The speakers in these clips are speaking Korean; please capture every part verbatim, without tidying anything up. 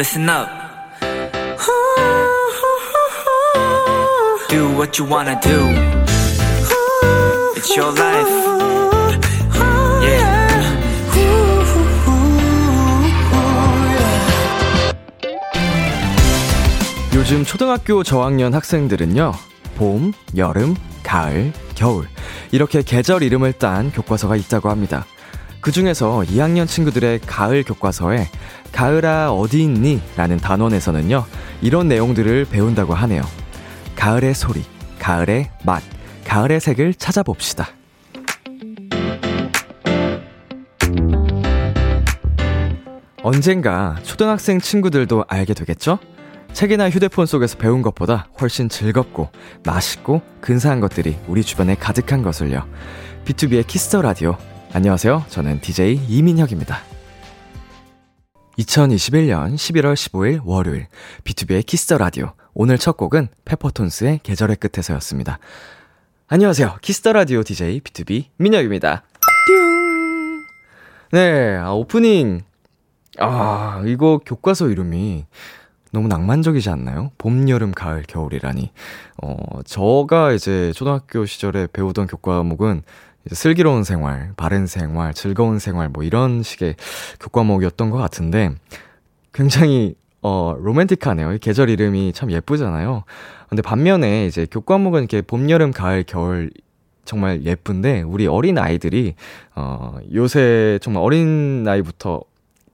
Listen up. Do what you wanna do. It's your life. Yeah. 요즘 초등학교 저학년 학생들은요, 봄, 여름, 가을, 겨울 이렇게 계절 이름을 딴 교과서가 있다고 합니다. 그 중에서 이 학년 친구들의 가을 교과서에 가을아 어디 있니? 라는 단원에서는요, 이런 내용들을 배운다고 하네요. 가을의 소리, 가을의 맛, 가을의 색을 찾아봅시다. 언젠가 초등학생 친구들도 알게 되겠죠? 책이나 휴대폰 속에서 배운 것보다 훨씬 즐겁고 맛있고 근사한 것들이 우리 주변에 가득한 것을요. 비투비의 키스 더 라디오. 안녕하세요. 저는 디제이 이민혁입니다. 이천이십일년 십일월 십오일 월요일 비투비의 키스 더 라디오. 오늘 첫 곡은 페퍼톤스의 계절의 끝에서였습니다. 안녕하세요. 키스 더 라디오 디제이 비투비 민혁입니다. 띨. 네, 오프닝. 아, 이거 교과서 이름이 너무 낭만적이지 않나요? 봄, 여름, 가을, 겨울이라니. 어, 제가 이제 초등학교 시절에 배우던 교과목은 이제 슬기로운 생활, 바른 생활, 즐거운 생활 뭐 이런 식의 교과목이었던 것 같은데 굉장히 어, 로맨틱하네요. 이 계절 이름이 참 예쁘잖아요. 근데 반면에 이제 교과목은 이렇게 봄, 여름, 가을, 겨울 정말 예쁜데 우리 어린 아이들이 어, 요새 정말 어린 나이부터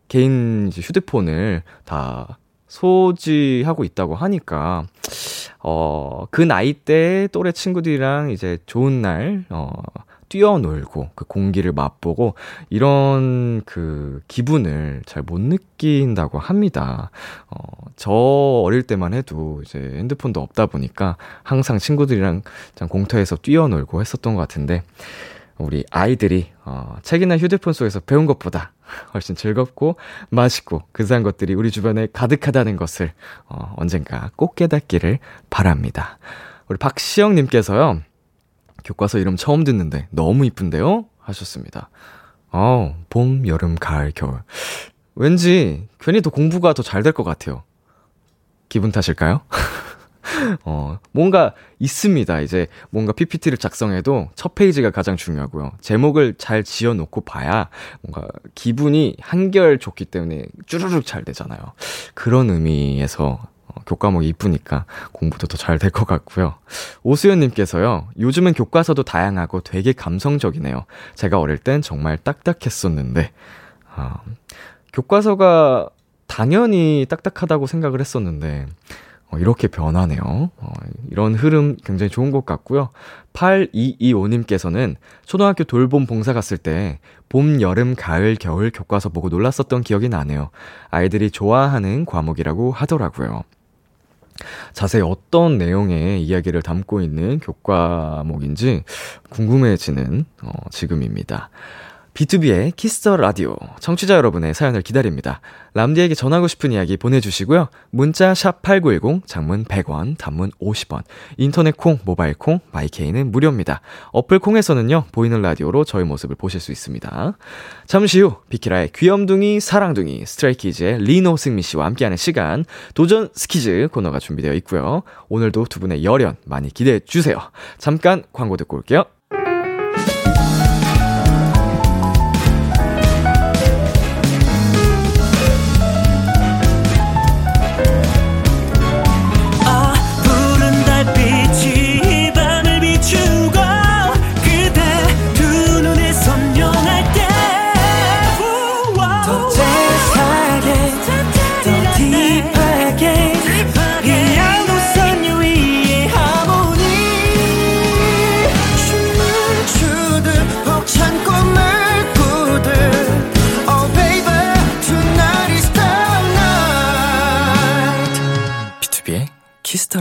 개인 이제 휴대폰을 다 소지하고 있다고 하니까 어, 그 나이 때 또래 친구들이랑 이제 좋은 날 어, 뛰어놀고 그 공기를 맛보고 이런 그 기분을 잘 못 느낀다고 합니다. 어, 저 어릴 때만 해도 이제 핸드폰도 없다 보니까 항상 친구들이랑 공터에서 뛰어놀고 했었던 것 같은데 우리 아이들이 어, 책이나 휴대폰 속에서 배운 것보다 훨씬 즐겁고 맛있고 근사한 것들이 우리 주변에 가득하다는 것을 어, 언젠가 꼭 깨닫기를 바랍니다. 우리 박시영님께서요, 교과서 이름 처음 듣는데 너무 이쁜데요? 하셨습니다. 어, 봄, 여름, 가을, 겨울 왠지 괜히 더 공부가 더 잘 될 것 같아요. 기분 탓일까요? 어, 뭔가 있습니다. 이제 뭔가 피피티를 작성해도 첫 페이지가 가장 중요하고요. 제목을 잘 지어놓고 봐야 뭔가 기분이 한결 좋기 때문에 쭈루룩 잘 되잖아요. 그런 의미에서 어, 교과목이 이쁘니까 공부도 더 잘 될 것 같고요. 오수연님께서요, 요즘은 교과서도 다양하고 되게 감성적이네요. 제가 어릴 땐 정말 딱딱했었는데. 어, 교과서가 당연히 딱딱하다고 생각을 했었는데 어, 이렇게 변하네요. 어, 이런 흐름 굉장히 좋은 것 같고요. 팔이이오님께서는 초등학교 돌봄 봉사 갔을 때 봄, 여름, 가을, 겨울 교과서 보고 놀랐었던 기억이 나네요. 아이들이 좋아하는 과목이라고 하더라고요. 자세히 어떤 내용의 이야기를 담고 있는 교과목인지 궁금해지는 어, 지금입니다. 비투비의 키스 더 라디오. 청취자 여러분의 사연을 기다립니다. 람디에게 전하고 싶은 이야기 보내주시고요. 문자 샵 팔구일공, 장문 백 원, 단문 오십 원, 인터넷 콩, 모바일 콩, 마이케이는 무료입니다. 어플 콩에서는요, 보이는 라디오로 저희 모습을 보실 수 있습니다. 잠시 후 비키라의 귀염둥이, 사랑둥이, 스트레이키즈의 리노 승미 씨와 함께하는 시간, 도전 스키즈 코너가 준비되어 있고요. 오늘도 두 분의 열연 많이 기대해 주세요. 잠깐 광고 듣고 올게요. 키스더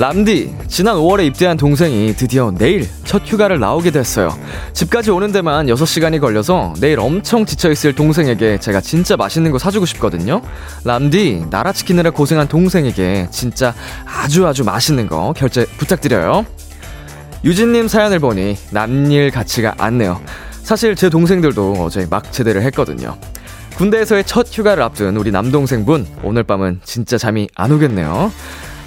람디, 지난 오월에 입대한 동생이 드디어 내일 첫 휴가를 나오게 됐어요. 집까지 오는 데만 여섯 시간이 걸려서 내일 엄청 지쳐있을 동생에게 제가 진짜 맛있는 거 사주고 싶거든요. 람디, 나라 지키느라 고생한 동생에게 진짜 아주 아주 맛있는 거 결제 부탁드려요. 유진님 사연을 보니 남일 같지가 않네요. 사실 제 동생들도 어제 막 제대를 했거든요. 군대에서의 첫 휴가를 앞둔 우리 남동생분, 오늘 밤은 진짜 잠이 안 오겠네요.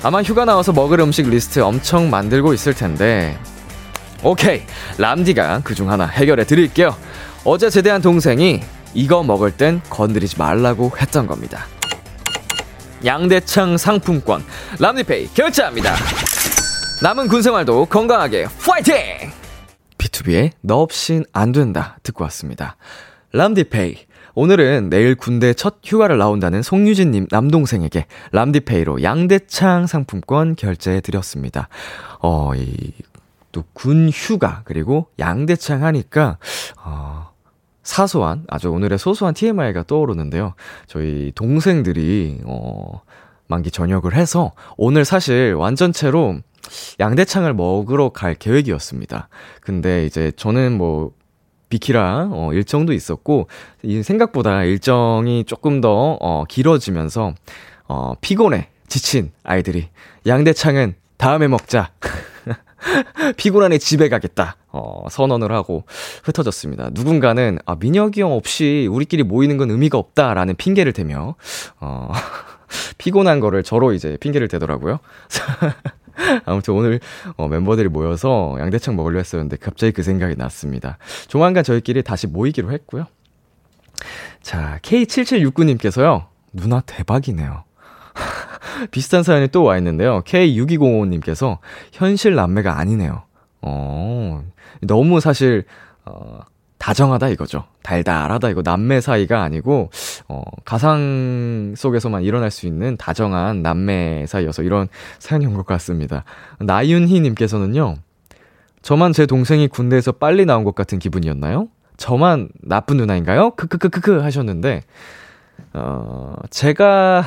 아마 휴가 나와서 먹을 음식 리스트 엄청 만들고 있을 텐데, 오케이, 람디가 그중 하나 해결해 드릴게요. 어제 제대한 동생이 이거 먹을 땐 건드리지 말라고 했던 겁니다. 양대창 상품권 람디페이 결제합니다. 남은 군생활도 건강하게 파이팅! 비투비의 너 없인 안 된다 듣고 왔습니다. 람디페이, 오늘은 내일 군대 첫 휴가를 나온다는 송유진님 남동생에게 람디페이로 양대창 상품권 결제해드렸습니다. 어, 이, 또 군 휴가, 그리고 양대창 하니까, 어, 사소한, 아주 오늘의 소소한 티엠아이가 떠오르는데요. 저희 동생들이, 어, 만기 전역을 해서 오늘 사실 완전체로 양대창을 먹으러 갈 계획이었습니다. 근데 이제 저는 뭐, 비키라 어, 일정도 있었고, 생각보다 일정이 조금 더 어, 길어지면서 어, 피곤해 지친 아이들이 양대창은 다음에 먹자 피곤하네 집에 가겠다 어, 선언을 하고 흩어졌습니다. 누군가는 아, 민혁이 형 없이 우리끼리 모이는 건 의미가 없다라는 핑계를 대며 어, 피곤한 거를 저로 이제 핑계를 대더라고요. 아무튼 오늘 어, 멤버들이 모여서 양대창 먹으려 했었는데 갑자기 그 생각이 났습니다. 조만간 저희끼리 다시 모이기로 했고요. 자, 케이 칠칠육구님께서요. 누나 대박이네요. 비슷한 사연이 또 와 있는데요. 케이 육이공오님께서 현실 남매가 아니네요. 어, 너무 사실 어, 다정하다 이거죠. 달달하다 이거 남매 사이가 아니고 어, 가상 속에서만 일어날 수 있는 다정한 남매 사이여서 이런 사연이 온 것 같습니다. 나윤희님께서는요. 저만 제 동생이 군대에서 빨리 나온 것 같은 기분이었나요? 저만 나쁜 누나인가요? 크크크크크 하셨는데 어, 제가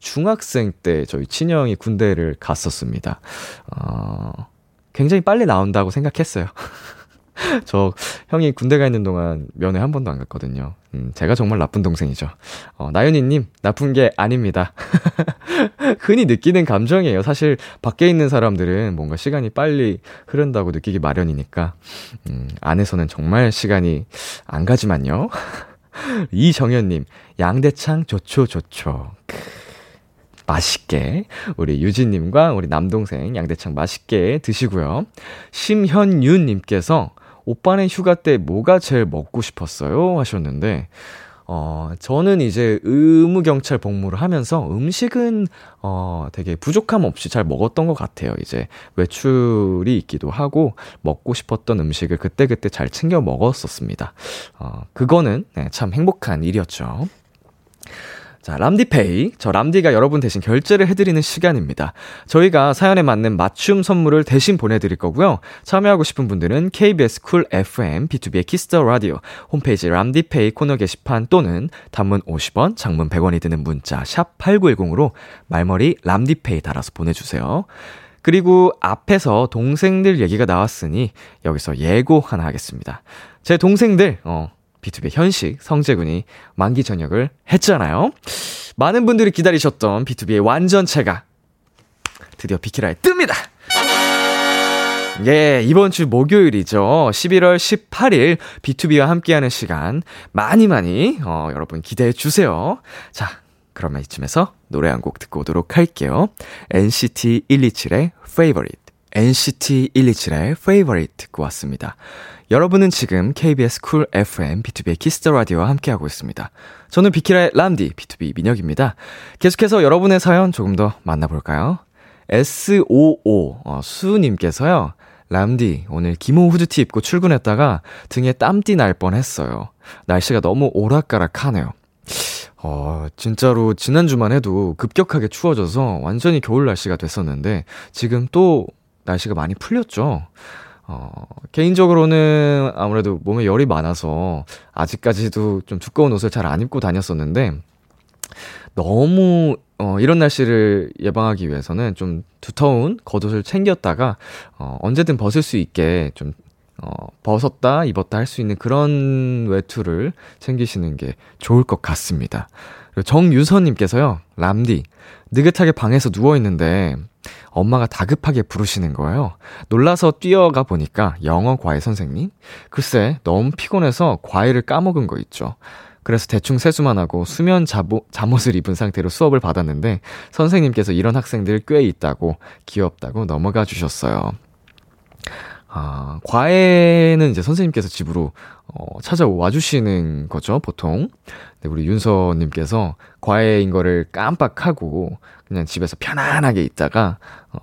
중학생 때 저희 친형이 군대를 갔었습니다. 어, 굉장히 빨리 나온다고 생각했어요. 저 형이 군대 가 있는 동안 면회 한 번도 안 갔거든요. 음, 제가 정말 나쁜 동생이죠. 어, 나윤이님 나쁜 게 아닙니다. 흔히 느끼는 감정이에요. 사실 밖에 있는 사람들은 뭔가 시간이 빨리 흐른다고 느끼기 마련이니까 음, 안에서는 정말 시간이 안 가지만요. 이정현님 양대창 좋죠 좋죠. 맛있게 우리 유진님과 우리 남동생 양대창 맛있게 드시고요. 심현윤님께서 오빠는 휴가 때 뭐가 제일 먹고 싶었어요? 하셨는데 어, 저는 이제 의무경찰 복무를 하면서 음식은 어, 되게 부족함 없이 잘 먹었던 것 같아요. 이제 외출이 있기도 하고 먹고 싶었던 음식을 그때그때 잘 챙겨 먹었었습니다. 어, 그거는 네, 참 행복한 일이었죠. 자, 람디페이, 저 람디가 여러분 대신 결제를 해드리는 시간입니다. 저희가 사연에 맞는 맞춤 선물을 대신 보내드릴 거고요. 참여하고 싶은 분들은 케이비에스 쿨 에프엠, 비투비의 키스더 라디오 홈페이지 람디페이 코너 게시판 또는 단문 오십 원, 장문 백 원이 드는 문자 샵 팔구일공으로 말머리 람디페이 달아서 보내주세요. 그리고 앞에서 동생들 얘기가 나왔으니 여기서 예고 하나 하겠습니다. 제 동생들, 어... 비투비 현식, 성재군이 만기 전역을 했잖아요. 많은 분들이 기다리셨던 비투비의 완전체가 드디어 비키라에 뜹니다. 예, 이번 주 목요일이죠. 십일월 십팔일 비투비와 함께하는 시간 많이 많이 어, 여러분 기대해 주세요. 자, 그러면 이쯤에서 노래 한 곡 듣고 오도록 할게요. 엔시티 백이십칠의 Favorite. 엔시티 백이십칠의 Favorite 듣고 왔습니다. 여러분은 지금 케이비에스 쿨 에프엠, 비투비의 키스더 라디오와 함께하고 있습니다. 저는 비키라의 람디, 비투비 민혁입니다. 계속해서 여러분의 사연 조금 더 만나볼까요? 에스오오 어, 수님께서요. 람디, 오늘 기모 후드티 입고 출근했다가 등에 땀띠 날 뻔했어요. 날씨가 너무 오락가락하네요. 어, 진짜로 지난주만 해도 급격하게 추워져서 완전히 겨울 날씨가 됐었는데 지금 또 날씨가 많이 풀렸죠. 어, 개인적으로는 아무래도 몸에 열이 많아서 아직까지도 좀 두꺼운 옷을 잘 안 입고 다녔었는데 너무 어, 이런 날씨를 예방하기 위해서는 좀 두터운 겉옷을 챙겼다가 어, 언제든 벗을 수 있게 좀 어, 벗었다 입었다 할 수 있는 그런 외투를 챙기시는 게 좋을 것 같습니다. 정유선님께서요, 람디, 느긋하게 방에서 누워있는데 엄마가 다급하게 부르시는 거예요. 놀라서 뛰어가 보니까 영어 과외 선생님? 글쎄, 너무 피곤해서 과외를 까먹은 거 있죠. 그래서 대충 세수만 하고 수면 잠옷, 잠옷을 입은 상태로 수업을 받았는데 선생님께서 이런 학생들 꽤 있다고 귀엽다고 넘어가 주셨어요. 아, 과외는 이제 선생님께서 집으로 어, 찾아와 주시는 거죠, 보통. 근데 우리 윤서님께서 과외인 거를 깜빡하고 그냥 집에서 편안하게 있다가 어,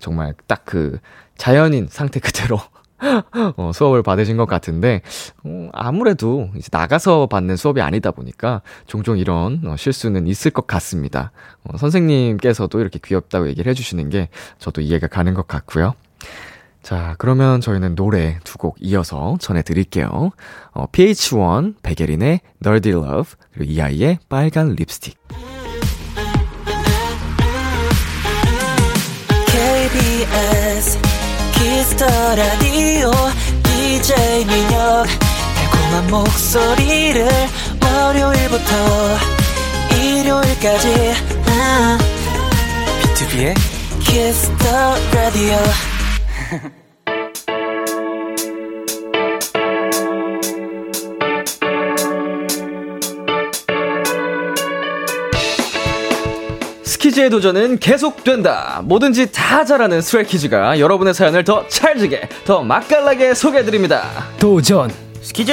정말 딱 그 자연인 상태 그대로 어, 수업을 받으신 것 같은데, 음, 아무래도 이제 나가서 받는 수업이 아니다 보니까 종종 이런 어, 실수는 있을 것 같습니다. 어, 선생님께서도 이렇게 귀엽다고 얘기를 해주시는 게 저도 이해가 가는 것 같고요. 자, 그러면 저희는 노래 두 곡 이어서 전해드릴게요. 어, 피에이치원, 백예린의 Nerdy Love, 그리고 이아이의 빨간 립스틱. 케이비에스 Kiss the Radio 디제이 민혁 달콤한 목소리를 월요일부터 일요일까지 아, 비투비의 Kiss the Radio. 스키즈의 도전은 계속된다. 뭐든지 다 잘하는 스트레이키즈가 여러분의 사연을 더 찰지게, 더 맛깔나게 소개해드립니다. 도전 스키즈.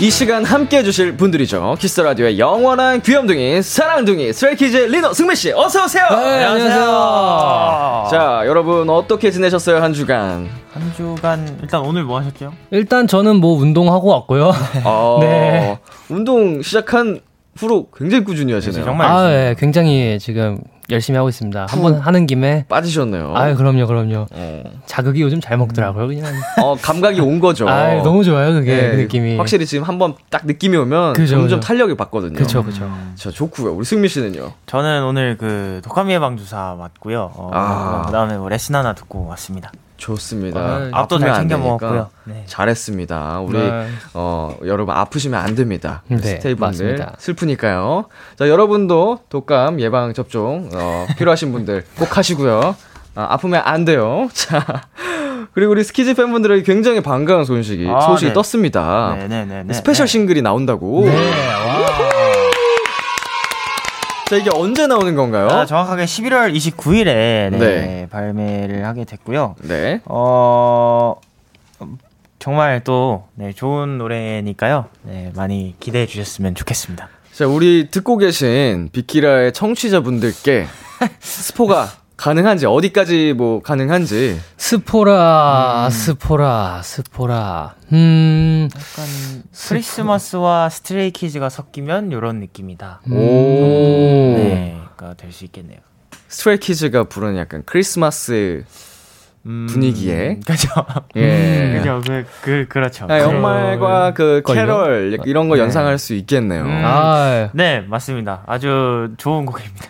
이 시간 함께 해주실 분들이죠. 키스라디오의 영원한 귀염둥이, 사랑둥이, 스트레이키즈의 리노, 승민씨, 어서오세요! 네, 안녕하세요. 자, 여러분, 어떻게 지내셨어요, 한 주간? 한 주간, 일단 오늘 뭐 하셨죠? 일단 저는 뭐 운동하고 왔고요. 어, 네. 운동 시작한 후로 굉장히 꾸준히 하시네요. 정말. 아, 예, 네, 굉장히 지금 열심히 하고 있습니다. 한번 하는 김에 빠지셨네요. 아유, 그럼요, 그럼요. 네. 자극이 요즘 잘 먹더라고요, 그냥. 어, 감각이 온 거죠. 아유, 너무 좋아요, 그게. 네, 그 느낌이. 확실히 지금 한번 딱 느낌이 오면 그죠, 점점 그죠. 탄력이 받거든요. 그렇죠, 그렇죠. 자, 좋고요. 우리 승민 씨는요? 저는 오늘 그 독감 예방 주사 맞고요. 어, 아. 그다음에 뭐 레슨 하나 듣고 왔습니다. 좋습니다. 앞도 잘 챙겨 먹었고요. 네. 잘했습니다. 우리 네. 어, 여러분 아프시면 안 됩니다. 네, 스테이분들 슬프니까요. 자, 여러분도 독감 예방 접종 어, 필요하신 분들 꼭 하시고요. 아, 아프면 안 돼요. 자, 그리고 우리 스키즈 팬분들에게 굉장히 반가운 소식이 아, 소식이 네. 떴습니다. 네, 네, 네, 네, 스페셜 네. 싱글이 나온다고. 네. 자, 이게 언제 나오는 건가요? 아, 정확하게 십일월 이십구일에 네, 네. 발매를 하게 됐고요. 네. 어, 정말 또 네, 좋은 노래니까요. 네, 많이 기대해 주셨으면 좋겠습니다. 자, 우리 듣고 계신 비키라의 청취자분들께 스포가 가능한지, 어디까지 뭐 가능한지. 스포라, 음. 스포라, 스포라. 음. 약간 스포. 크리스마스와 스트레이키즈가 섞이면 이런 느낌이다. 오. 네,가 될 수 있겠네요. 스트레이키즈가 부르는 약간 크리스마스 음. 분위기에. 그죠. 예. 그죠. 그, 그, 그렇죠. 아, 연말과 그 캐럴, 이런 거 네. 연상할 수 있겠네요. 음. 아, 네, 맞습니다. 아주 좋은 곡입니다.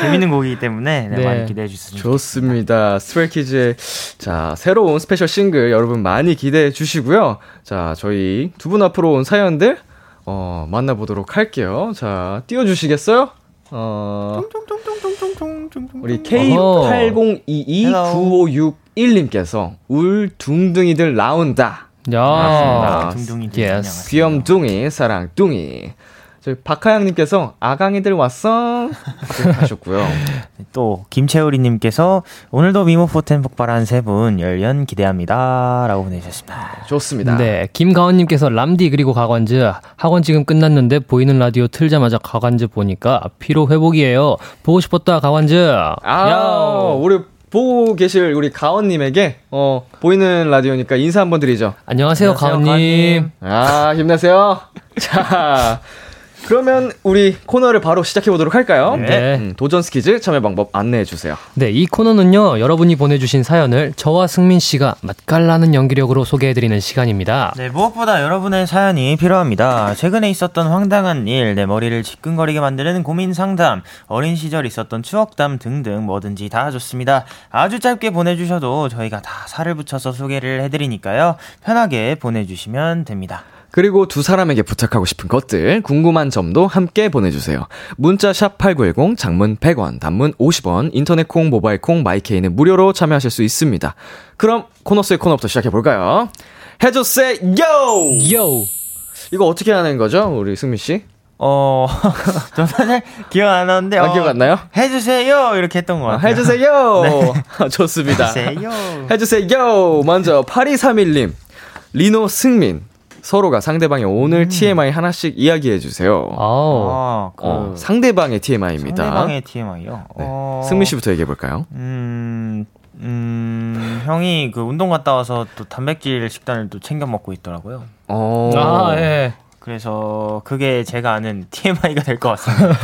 재밌는 곡이기 때문에 네, 네. 많이 기대해 주시면 좋습니다. 스트레이키즈의 자, 새로운 스페셜 싱글 여러분 많이 기대해 주시고요. 자, 저희 두 분 앞으로 온 사연들, 어, 만나보도록 할게요. 자, 띄워주시겠어요? 어, 우리 케이 팔공이이 구오육일님께서 울 둥둥이들 나온다. 야, 둥둥이들. 예스. 귀염둥이, 사랑둥이. 저희 박하영님께서 아강이들 왔어 하셨고요. 또 김채우리님께서 오늘도 미모포텐 폭발한 세 분 열연 기대합니다라고 보내주셨습니다. 좋습니다. 네, 김가원님께서 람디 그리고 가관즈 학원 지금 끝났는데 보이는 라디오 틀자마자 가관즈 보니까 피로 회복이에요. 보고 싶었다 가관즈. 아, 우리 보고 계실 우리 가원님에게 어, 보이는 라디오니까 인사 한번 드리죠. 안녕하세요, 안녕하세요 가원님. 가원님. 아, 힘내세요. 자. 그러면 우리 코너를 바로 시작해보도록 할까요? 네. 음, 도전 스키즈 참여 방법 안내해주세요. 네, 이 코너는요, 여러분이 보내주신 사연을 저와 승민 씨가 맛깔나는 연기력으로 소개해드리는 시간입니다. 네, 무엇보다 여러분의 사연이 필요합니다. 최근에 있었던 황당한 일, 내 머리를 지끈거리게 만드는 고민 상담, 어린 시절 있었던 추억담 등등 뭐든지 다 좋습니다. 아주 짧게 보내주셔도 저희가 다 살을 붙여서 소개를 해드리니까요, 편하게 보내주시면 됩니다. 그리고 두 사람에게 부탁하고 싶은 것들, 궁금한 점도 함께 보내주세요. 문자 샵 팔구일공, 장문 백 원, 단문 오십 원, 인터넷 콩, 모바일 콩, 마이케이는 무료로 참여하실 수 있습니다. 그럼 코너 속의 코너부터 시작해볼까요? 해줬어요! 요! 요! 이거 어떻게 하는 거죠, 우리 승민 씨? 어, 전 사실 기억 안 나는데. 아, 어, 기억 안 나요? 해주세요! 이렇게 했던 것 같아요. 아, 해주세요! 네. 좋습니다. 해주세요! 해주세요! 먼저, 팔이삼일 님, 리노 승민. 서로가 상대방의 오늘 음. 티엠아이 하나씩 이야기해주세요. 아, 그 어, 상대방의 티엠아이입니다. 상대방의 티엠아이요? 네. 어... 승민 씨부터 얘기해볼까요? 음, 음, 형이 그 운동 갔다 와서 또 단백질 식단을 또 챙겨 먹고 있더라고요. 어, 아, 예. 그래서 그게 제가 아는 티엠아이가 될 것 같습니다.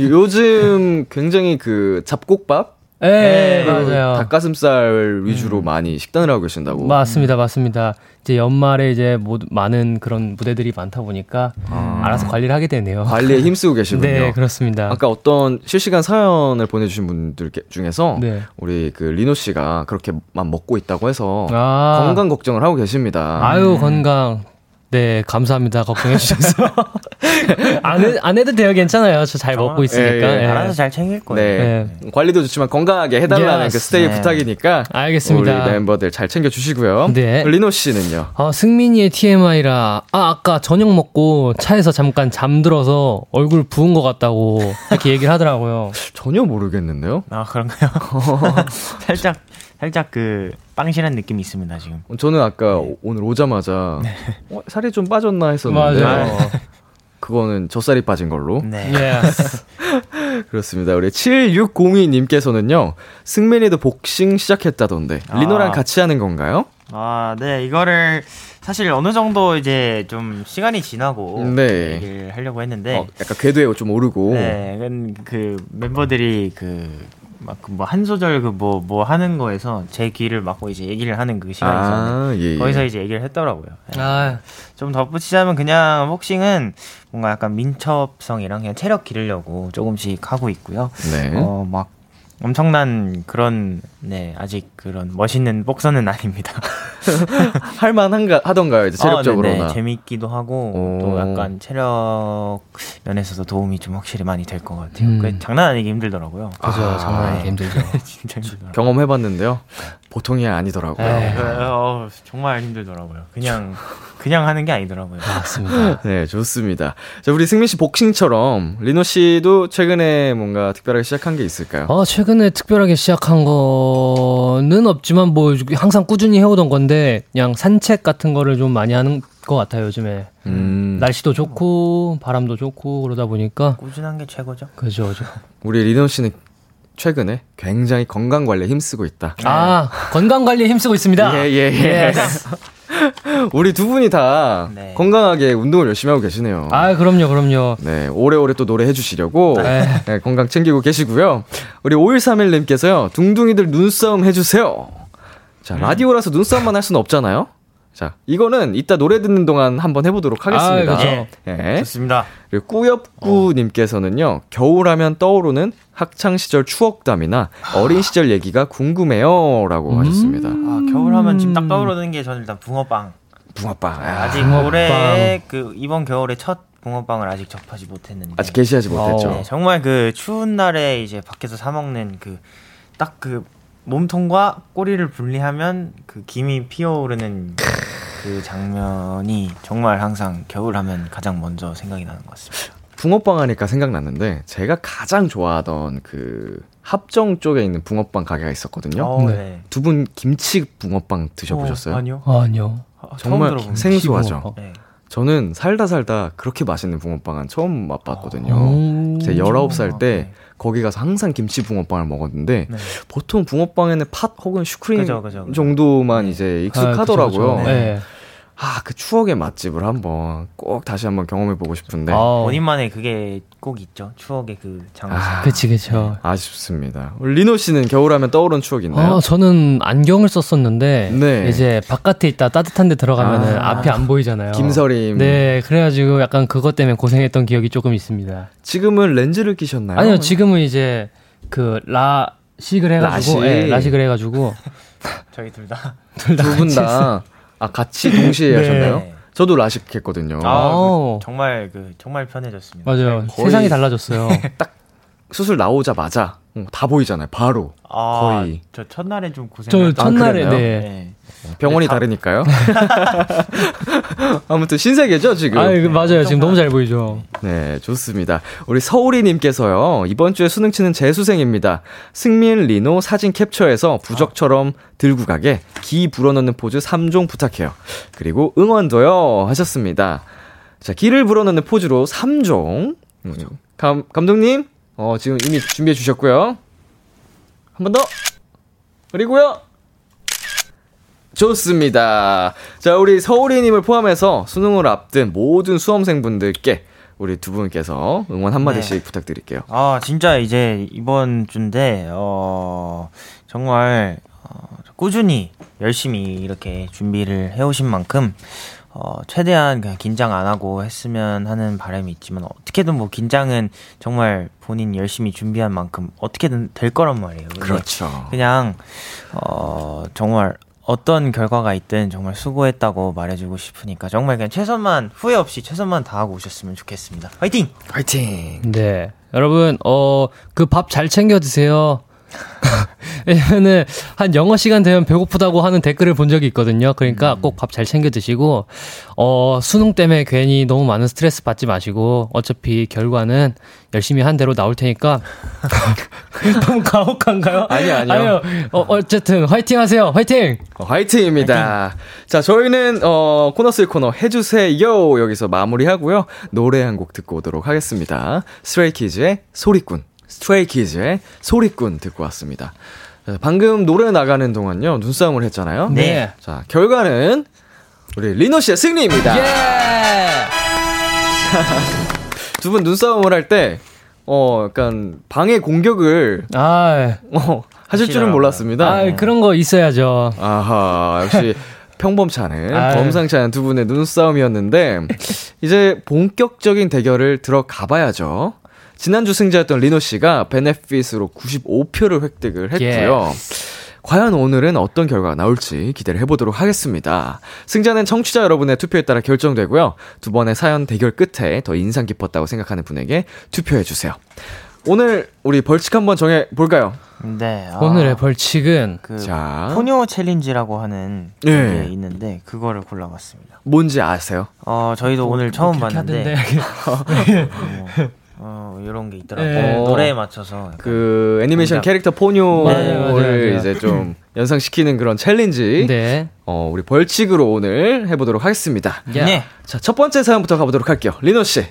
요즘 굉장히 그 잡곡밥? 예, 맞아요. 닭가슴살 위주로 음. 많이 식단을 하고 계신다고. 맞습니다, 맞습니다. 이제 연말에 이제 뭐 많은 그런 무대들이 많다 보니까 아. 알아서 관리를 하게 되네요. 관리에 힘쓰고 계시군요. 네, 그렇습니다. 아까 어떤 실시간 사연을 보내주신 분들 중에서 네. 우리 그 리노 씨가 그렇게만 먹고 있다고 해서 아. 건강 걱정을 하고 계십니다. 아유, 건강. 네, 감사합니다. 걱정해주셔서. 안, 해, 안 해도 돼요. 괜찮아요. 저 잘 먹고 있으니까. 예, 예. 알아서 잘 챙길 거예요. 네. 네. 관리도 좋지만 건강하게 해달라는 예스. 그 스테이 네. 부탁이니까. 알겠습니다. 우리 멤버들 잘 챙겨주시고요. 네. 리노 씨는요? 아, 승민이의 티엠아이라. 아, 아까 저녁 먹고 차에서 잠깐 잠들어서 얼굴 부은 것 같다고 이렇게 얘기를 하더라고요. 전혀 모르겠는데요? 아, 그런가요? 살짝. 살짝 그 빵신한 느낌이 있습니다 지금. 저는 아까 네. 오늘 오자마자 네. 어, 살이 좀 빠졌나 했었는데 맞아요. 그거는 젖살이 빠진 걸로. 네. Yes. 그렇습니다. 우리 칠육공이 님께서는요. 승민이도 복싱 시작했다던데 아. 리노랑 같이 하는 건가요? 아, 네. 이거를 사실 어느 정도 이제 좀 시간이 지나고 네. 얘기를 하려고 했는데 어, 약간 궤도에 좀 오르고. 네. 그 멤버들이 그 막 뭐 한 소절 그 뭐 뭐 하는 거에서 제 귀를 막고 이제 얘기를 하는 그 시간이 있었는데 아, 예, 예. 거기서 이제 얘기를 했더라고요. 아. 좀 덧붙이자면 그냥 복싱은 뭔가 약간 민첩성이랑 그냥 체력 기르려고 조금씩 하고 있고요. 네. 어, 막 엄청난 그런 네 아직 그런 멋있는 복서는 아닙니다. 할만한가 하던가요 이제 체력적으로나. 어, 재밌기도 하고 오. 또 약간 체력 면에서도 도움이 좀 확실히 많이 될 것 같아요. 음. 장난 아니게 힘들더라고요. 그죠, 아, 장난 아니게 힘들죠. 진짜 힘들더라고요. 경험해봤는데요. 보통이 아니더라고요. 네, 어, 정말 힘들더라고요. 그냥 그냥 하는 게 아니더라고요. 맞습니다. 네, 좋습니다. 자, 우리 승민 씨 복싱처럼 리노 씨도 최근에 뭔가 특별하게 시작한 게 있을까요? 아, 최근에 특별하게 시작한 거는 없지만 뭐 항상 꾸준히 해오던 건데 그냥 산책 같은 거를 좀 많이 하는 것 같아요 요즘에. 음. 날씨도 좋고 바람도 좋고 그러다 보니까 꾸준한 게 최고죠. 그죠, 그죠. 우리 리노 씨는 최근에 굉장히 건강 관리에 힘쓰고 있다. 아, 건강 관리에 힘쓰고 있습니다. 예, 예, 예. 우리 두 분이 다 네. 건강하게 운동을 열심히 하고 계시네요. 아, 그럼요, 그럼요. 네, 오래오래 또 노래해 주시려고 네, 건강 챙기고 계시고요. 우리 오일삼일 님께서요, 둥둥이들 눈싸움 해주세요. 자, 라디오라서 눈싸움만 할 수는 없잖아요. 자, 이거는 이따 노래 듣는 동안 한번 해보도록 하겠습니다. 아, 그렇죠. 예. 좋습니다. 그리고 꾸엽꾸님께서는요, 겨울하면 떠오르는 학창시절 추억담이나 아. 어린 시절 얘기가 궁금해요. 라고 음~ 하셨습니다. 아, 겨울하면 지금 딱 떠오르는 게 저는 일단 붕어빵. 붕어빵. 아, 아직 붕어빵. 올해, 그, 이번 겨울에 첫 붕어빵을 아직 접하지 못했는데. 아직 개시하지 못했죠. 네, 정말 그 추운 날에 이제 밖에서 사먹는 그, 딱 그, 몸통과 꼬리를 분리하면 그 김이 피어오르는 그 장면이 정말 항상 겨울하면 가장 먼저 생각이 나는 것 같습니다. 붕어빵 하니까 생각났는데 제가 가장 좋아하던 그 합정 쪽에 있는 붕어빵 가게가 있었거든요. 어, 네. 두 분 김치 붕어빵 드셔보셨어요? 어, 아니요. 아, 아니요. 아, 정말 생소하죠. 네. 저는 살다 살다 그렇게 맛있는 붕어빵은 처음 맛봤거든요. 제가 열아홉 살 때 거기 가서 항상 김치 붕어빵을 먹었는데 네. 보통 붕어빵에는 팥 혹은 슈크림 그죠, 그죠, 그죠. 정도만 네. 이제 익숙하더라고요. 아, 그죠, 그죠. 네. 아, 그 추억의 맛집을 한번 꼭 다시 한번 경험해보고 싶은데. 아, 본인만의 그게 꼭 있죠. 추억의 그 장소. 아, 그치, 그쵸. 아쉽습니다. 우리 리노 씨는 겨울하면 떠오른 추억 있나요? 어, 저는 안경을 썼었는데, 네. 이제 바깥에 있다 따뜻한 데 들어가면은 아, 앞이 안 보이잖아요. 김서림. 네, 그래가지고 약간 그것 때문에 고생했던 기억이 조금 있습니다. 지금은 렌즈를 끼셨나요? 아니요, 지금은 이제 그 라식을 해가지고, 라식. 네, 라식을 해가지고. 저희 둘 다. 둘 다. 두 분 다. 아, 같이 동시에 네. 하셨나요? 저도 라식 했거든요. 아, 그, 정말 그 정말 편해졌습니다. 맞아요. 세상이 달라졌어요. 딱 수술 나오자마자 응, 다 보이잖아요. 바로. 아, 거의. 저 첫날에 좀 고생했죠. 저 첫날에 아, 네. 네. 병원이 다... 다르니까요. 아무튼 신세계죠 지금. 아, 네, 맞아요. 지금 너무 잘 보이죠. 네, 좋습니다. 우리 서울이님께서요. 이번 주에 수능 치는 재수생입니다. 승민, 리노 사진 캡처해서 부적처럼 들고 가게 기 불어넣는 포즈 삼 종 부탁해요. 그리고 응원도요 하셨습니다. 자, 기를 불어넣는 포즈로 삼 종. 음, 감, 감독님 어, 지금 이미 준비해 주셨고요. 한 번 더. 그리고요. 좋습니다. 자, 우리 서울이님을 포함해서 수능을 앞둔 모든 수험생분들께 우리 두 분께서 응원 한마디씩 네. 부탁드릴게요. 아, 진짜 이제 이번 주인데 어, 정말 어, 꾸준히 열심히 이렇게 준비를 해오신 만큼 어, 최대한 그냥 긴장 안 하고 했으면 하는 바람이 있지만 어떻게든 뭐 긴장은 정말 본인 열심히 준비한 만큼 어떻게든 될 거란 말이에요. 그렇죠. 그냥 어, 정말 어떤 결과가 있든 정말 수고했다고 말해주고 싶으니까 정말 그냥 최선만 후회 없이 최선만 다하고 오셨으면 좋겠습니다. 화이팅! 화이팅! 네, 여러분 어, 그 밥 잘 챙겨 드세요. 왜냐면은 한 영어 시간 되면 배고프다고 하는 댓글을 본 적이 있거든요. 그러니까 꼭 밥 잘 챙겨 드시고 어, 수능 때문에 괜히 너무 많은 스트레스 받지 마시고 어차피 결과는 열심히 한 대로 나올 테니까. 너무 가혹한가요? 아니요, 아니요. 아니요. 어, 어쨌든 화이팅 하세요. 화이팅! 어, 화이팅입니다. 화이팅. 자, 저희는 어, 코너 쓸 코너 해주세요. 여기서 마무리하고요. 노래 한 곡 듣고 오도록 하겠습니다. 스트레이키즈의 소리꾼. 스트레이 키즈의 소리꾼 듣고 왔습니다. 방금 노래 나가는 동안요 눈싸움을 했잖아요. 네. 자, 결과는 우리 리노 씨의 승리입니다. 예. 두 분 눈싸움을 할 때 어, 약간 방해 공격을 아, 어, 하실 줄은 몰랐습니다. 아, 그런 거 있어야죠. 아하, 역시. 평범치 않은, 아유. 범상치 않은 두 분의 눈싸움이었는데 이제 본격적인 대결을 들어가 봐야죠. 지난주 승자였던 리노 씨가 베네핏으로 구십오 표를 획득을 했고요. 예. 과연 오늘은 어떤 결과가 나올지 기대를 해보도록 하겠습니다. 승자는 청취자 여러분의 투표에 따라 결정되고요. 두 번의 사연 대결 끝에 더 인상 깊었다고 생각하는 분에게 투표해주세요. 오늘 우리 벌칙 한번 정해볼까요? 네. 아, 오늘의 벌칙은 그 자. 포뇨 챌린지라고 하는 게 네. 있는데 그거를 골라봤습니다. 뭔지 아세요? 어, 저희도 어, 오늘 처음 봤는데 어, 이런 게 있더라고요. 네. 노래에 맞춰서. 그 애니메이션 공작. 캐릭터 포뇨를 네, 이제 좀 연상시키는 그런 챌린지. 네. 어, 우리 벌칙으로 오늘 해보도록 하겠습니다. 예. 네. 자, 첫 번째 사연부터 가보도록 할게요. 리노씨.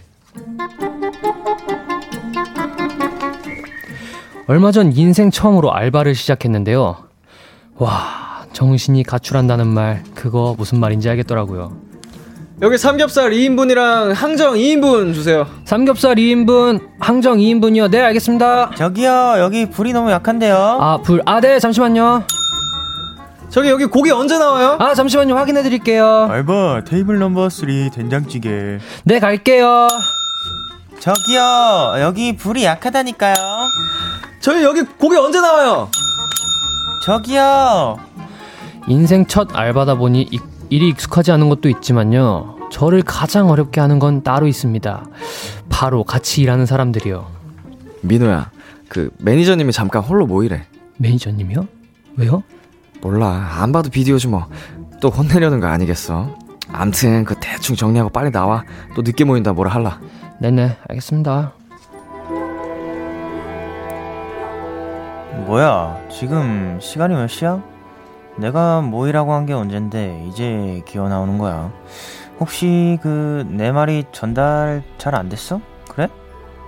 얼마 전 인생 처음으로 알바를 시작했는데요. 와, 정신이 가출한다는 말, 그거 무슨 말인지 알겠더라고요. 여기 삼겹살 이 인분이랑 항정 이 인분 주세요. 삼겹살 이 인분, 항정 이 인분이요. 네, 알겠습니다. 저기요, 여기 불이 너무 약한데요. 아, 불. 아, 네, 잠시만요. 저기, 여기 고기 언제 나와요? 아, 잠시만요. 확인해 드릴게요. 알바, 테이블 넘버 쓰리, 된장찌개. 네, 갈게요. 저기요, 여기 불이 약하다니까요. 저희 여기 고기 언제 나와요? 저기요. 인생 첫 알바다 보니 이 일이 익숙하지 않은 것도 있지만요. 저를 가장 어렵게 하는 건 따로 있습니다. 바로 같이 일하는 사람들이요. 민호야, 그 매니저님이 잠깐 홀로 모이래. 매니저님이요? 왜요? 몰라. 안 봐도 비디오지 뭐. 또 혼내려는 거 아니겠어. 암튼 그 대충 정리하고 빨리 나와. 또 늦게 모인다 뭐라 할라. 네네, 알겠습니다. 뭐야, 지금 시간이 몇 시야? 내가 모이라고 한 게 언젠데 이제 기어 나오는 거야. 혹시 그 내 말이 전달 잘 안 됐어? 그래?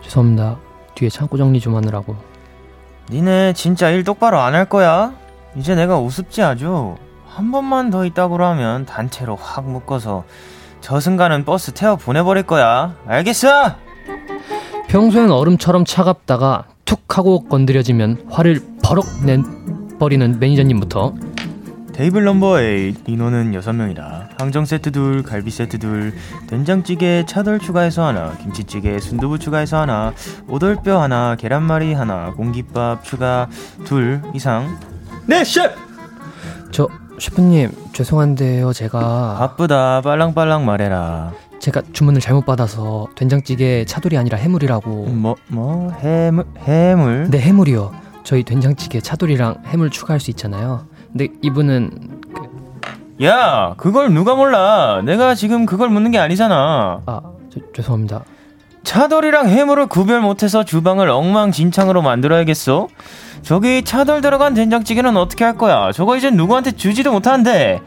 죄송합니다. 뒤에 창고 정리 좀 하느라고. 니네 진짜 일 똑바로 안 할 거야? 이제 내가 우습지 아주. 한 번만 더 있다고 하면 단체로 확 묶어서 저승가는 버스 태워 보내버릴 거야. 알겠어? 평소엔 얼음처럼 차갑다가 툭 하고 건드려지면 화를 버럭 내버리는 매니저님부터 테이블 넘버 팔, 리노는 여섯 명이다. 항정 세트 둘, 갈비 세트 둘, 된장찌개 차돌 추가해서 하나, 김치찌개 순두부 추가해서 하나, 오돌뼈 하나, 계란말이 하나, 공깃밥 추가 둘 이상. 네, 셰프! 저, 셰프님, 죄송한데요, 제가... 바쁘다, 빨랑빨랑 말해라. 제가 주문을 잘못 받아서 된장찌개 차돌이 아니라 해물이라고... 뭐, 뭐? 해물? 해물? 네, 해물이요. 저희 된장찌개 차돌이랑 해물 추가할 수 있잖아요. 근데 이분은... 야! 그걸 누가 몰라! 내가 지금 그걸 묻는 게 아니잖아. 아, 저, 죄송합니다. 차돌이랑 해물을 구별 못해서 주방을 엉망진창으로 만들어야겠어? 저기 차돌 들어간 된장찌개는 어떻게 할 거야? 저거 이제 누구한테 주지도 못하는데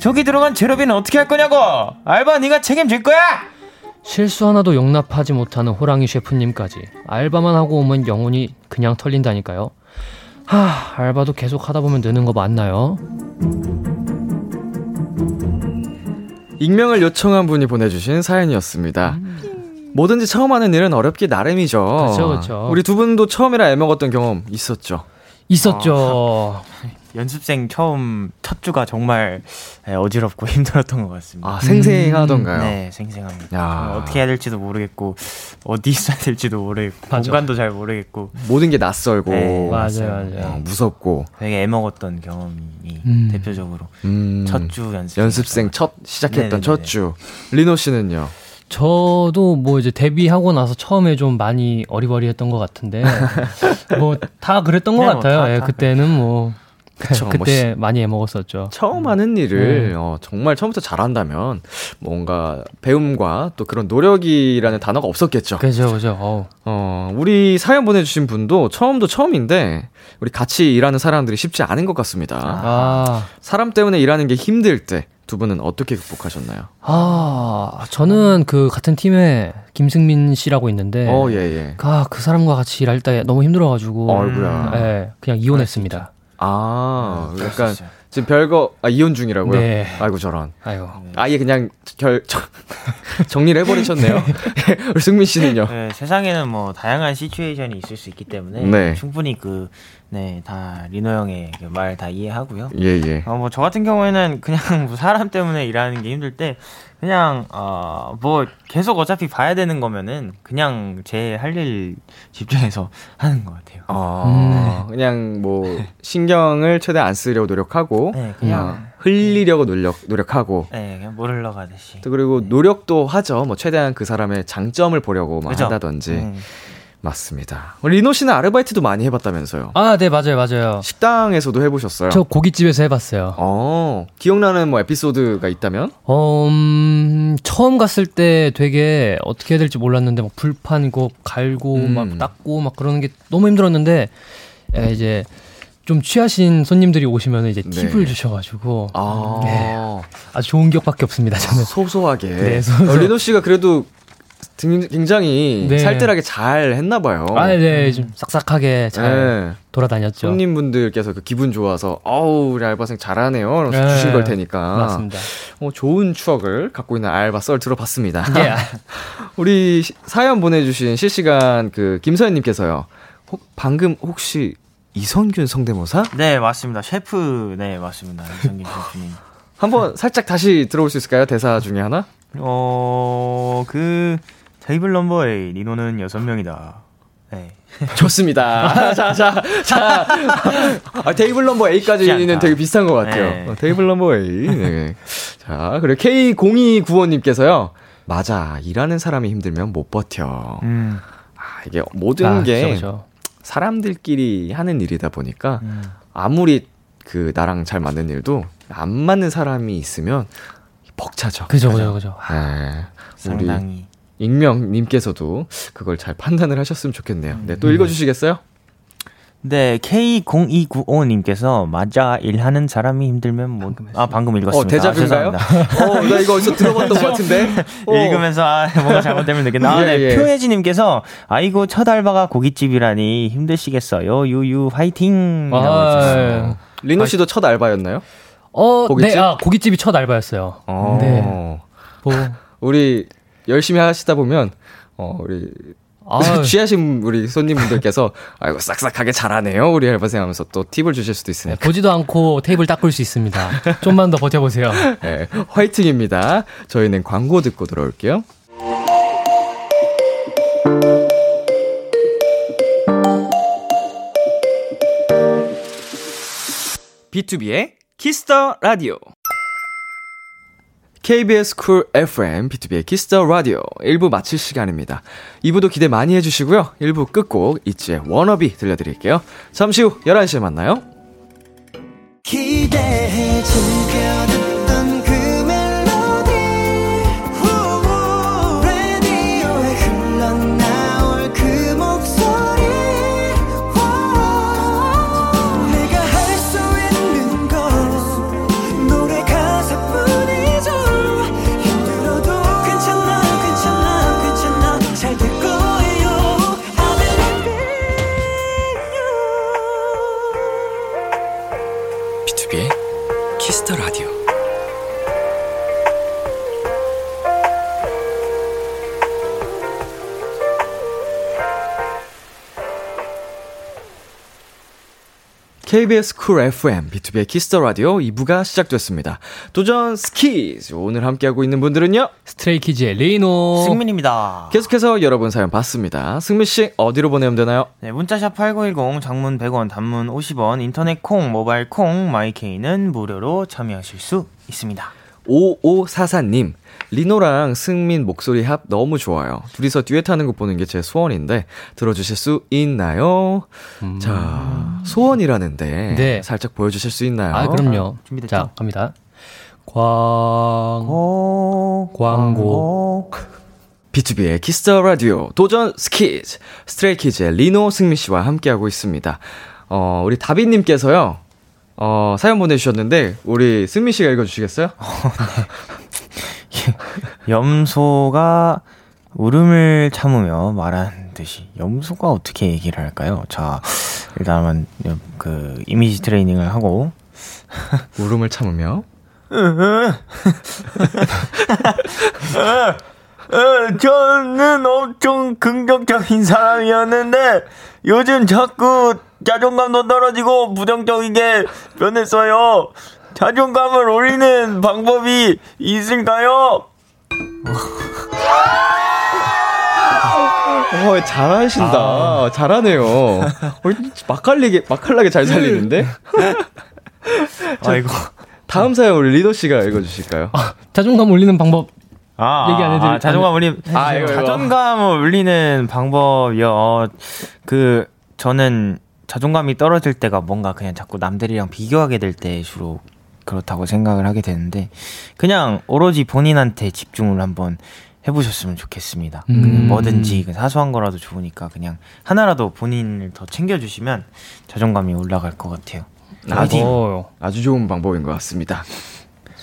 저기 들어간 재료비는 어떻게 할 거냐고! 알바 네가 책임질 거야! 실수 하나도 용납하지 못하는 호랑이 셰프님까지 알바만 하고 오면 영혼이 그냥 털린다니까요. 하, 알바도 계속 하다 보면 느는 거 맞나요? 익명을 요청한 분이 보내주신 사연이었습니다. 음. 뭐든지 처음 하는 일은 어렵기 나름이죠. 그렇죠, 그렇죠. 우리 두 분도 처음이라 애먹었던 경험 있었죠? 있었죠. 어, 연습생 처음 첫 주가 정말 어지럽고 힘들었던 것 같습니다. 아, 생생하던가요? 음, 네, 생생합니다. 야. 어떻게 해야 될지도 모르겠고 어디 있어야 될지도 모르겠고 맞아. 공간도 잘 모르겠고 모든 게 낯설고 네, 맞아요, 맞아요. 어, 무섭고 되게 애먹었던 경험이 음. 대표적으로 음. 첫 주 연습생 연습생 첫 시작했던 첫 주. 리노 씨는요? 저도 뭐 이제 데뷔하고 나서 처음에 좀 많이 어리버리했던 것 같은데 뭐 다 그랬던 것 네, 같아요. 뭐 다, 예, 다 그때는 뭐 그쵸, 그때 뭐 시, 많이 애먹었었죠. 처음 하는 일을 음. 어, 정말 처음부터 잘한다면 뭔가 배움과 또 그런 노력이라는 단어가 없었겠죠. 그죠, 그죠. 어, 우리 사연 보내주신 분도 처음도 처음인데 우리 같이 일하는 사람들이 쉽지 않은 것 같습니다. 아. 사람 때문에 일하는 게 힘들 때 두 분은 어떻게 극복하셨나요? 아, 저는 그 같은 팀에 김승민 씨라고 있는데, 어, 예, 예. 아, 그 사람과 같이 일할 때 너무 힘들어가지고, 어이구야. 예, 그냥 이혼했습니다. 아, 약간 지금 별거 아 이혼 중이라고요? 네. 아이고 저런. 아이고. 아예 그냥 결 정리를 해버리셨네요. 우리 승민 씨는요? 네, 세상에는 뭐 다양한 시츄에이션이 있을 수 있기 때문에 네. 충분히 그 네, 다 리노 형의 말 다 이해하고요. 예, 예. 어, 뭐 저 같은 경우에는 그냥 뭐 사람 때문에 일하는 게 힘들 때 그냥 어, 뭐 계속 어차피 봐야 되는 거면은 그냥 제 할 일 집중해서 하는 것 같아요. 아, 음. 그냥 뭐 신경을 최대한 안 쓰려고 노력하고 네, 그냥 어, 흘리려고 노력 노력하고 네, 그냥 물 흘러가듯이. 또 그리고 네. 노력도 하죠. 뭐 최대한 그 사람의 장점을 보려고 막 그죠? 한다든지. 음. 맞습니다. 리노 씨는 아르바이트도 많이 해봤다면서요? 아, 네, 맞아요, 맞아요. 식당에서도 해보셨어요? 저 고깃집에서 해봤어요. 어, 기억나는 뭐 에피소드가 있다면? 어, 음, 처음 갔을 때 되게 어떻게 해야 될지 몰랐는데 막 불판 거 갈고 음. 막 닦고 막 그러는 게 너무 힘들었는데 에, 이제 좀 취하신 손님들이 오시면 이제 네. 팁을 주셔가지고 아, 네. 아주 좋은 기억밖에 없습니다. 저는 소소하게. 네, 소소. 어, 리노 씨가 그래도 굉장히 네. 살뜰하게 잘 했나봐요. 아, 네, 좀 싹싹하게 잘 네. 돌아다녔죠. 손님분들께서 그 기분 좋아서 아우 우리 알바생 잘하네요. 이러면서 네. 주실 걸 테니까. 맞습니다. 어, 좋은 추억을 갖고 있는 알바 썰 들어봤습니다. 예. 우리 사연 보내주신 실시간 그 김서연님께서요. 혹, 방금 혹시 이성균 성대모사? 네, 맞습니다. 셰프, 네, 맞습니다. 이성균 셰프님. 한번 살짝 다시 들어올 수 있을까요? 대사 중에 하나? 어, 그 테이블 넘버 A, 리노는 여섯 명이다. 네. 좋습니다. 자, 자, 자. 아, 테이블 넘버 A까지는 되게 비슷한 것 같아요. 네. 어, 테이블 넘버 A. 네. 자, 그리고 케이 공이구오님께서요. 맞아, 일하는 사람이 힘들면 못 버텨. 음. 아, 이게 모든 아, 게 그쵸, 그쵸. 사람들끼리 하는 일이다 보니까 음. 아무리 그 나랑 잘 맞는 일도 안 맞는 사람이 있으면 벅차죠. 그죠, 그죠, 그죠. 네. 상당히. 우리 익명님께서도 그걸 잘 판단을 하셨으면 좋겠네요. 네, 또 읽어주시겠어요? 네, 케이 공이구오님께서 맞아, 일하는 사람이 힘들면 뭐. 아, 방금 읽었습니다. 어, 대작인가요? 아, 어, 나 이거 어디서 들어봤던 것 같은데? 어. 읽으면서, 아, 뭔가 잘못되면 되겠나. 아, 네. 예, 예. 표혜지님께서, 아이고, 첫 알바가 고깃집이라니 힘드시겠어요. 유유, 화이팅! 아, 아, 아, 리노 씨도 첫 알바였나요? 어, 고깃집? 네, 아, 고깃집이 첫 알바였어요. 아~ 네. 뭐. 우리 열심히 하시다 보면 어, 우리 아, 취하신 우리 손님분들께서 아이고 싹싹하게 잘하네요 우리 알바생 하면서 또 팁을 주실 수도 있으니까. 네, 보지도 않고 테이블 닦을 수 있습니다. 좀만 더 버텨보세요. 네, 화이팅입니다. 저희는 광고 듣고 돌아올게요. 비투비의 키스더 라디오. 케이비에스 쿨 에프엠 비투비의 키스더 라디오 일 부 마칠 시간입니다. 이 부도 기대 많이 해주시고요. 일 부 끝곡 이츠의 워너비 들려드릴게요. 잠시 후 열한 시에 만나요. 기대해 줄게요. 케이비에스 쿨 에프엠, 비투비의 키스더 라디오 이 부가 시작됐습니다. 도전 스키즈! 오늘 함께하고 있는 분들은요? 스트레이 키즈의 리노, 승민입니다. 계속해서 여러분 사연 봤습니다. 승민씨, 어디로 보내면 되나요? 네, 문자샵 팔구일공, 장문 백 원, 단문 오십 원, 인터넷 콩, 모바일 콩, 마이케이는 무료로 참여하실 수 있습니다. 오오사사님, 리노랑 승민 목소리 합 너무 좋아요. 둘이서 듀엣하는 거 보는 게 제 소원인데 들어주실 수 있나요? 음. 자, 소원이라는데 네. 살짝 보여주실 수 있나요? 아, 그럼요. 준비됐죠? 자, 갑니다. 광고 광고 비투비의 키스더 라디오 도전 스키즈, 스트레이 키즈의 리노, 승민 씨와 함께하고 있습니다. 어, 우리 다비님께서요, 어, 사연 보내주셨는데 우리 승민 씨가 읽어주시겠어요? 염소가 울음을 참으며 말한 듯이. 염소가 어떻게 얘기를 할까요? 자, 일단은 그 이미지 트레이닝을 하고 울음을 참으며 저는 엄청 긍정적인 사람이었는데 요즘 자꾸 자존감도 떨어지고 부정적이게 변했어요. 자존감을 올리는 방법이 있을까요? 어, 잘하신다. 아. 잘하네요. 어, 맛깔리게, 맛깔나게 잘 살리는데? 아이고. 다음 사연 우리 리더 씨가 읽어주실까요? 아, 자존감 올리는 방법. 아, 얘기 안 해드릴, 아, 자존감 올리, 아, 이거, 이거. 자존감을 올리는 방법이요. 어, 그, 저는 자존감이 떨어질 때가 뭔가 그냥 자꾸 남들이랑 비교하게 될 때 주로 그렇다고 생각을 하게 되는데, 그냥 오로지 본인한테 집중을 한번 해보셨으면 좋겠습니다. 음. 뭐든지 사소한 거라도 좋으니까 그냥 하나라도 본인을 더 챙겨주시면 자존감이 올라갈 것 같아요. 아주, 아주 좋은 방법인 것 같습니다.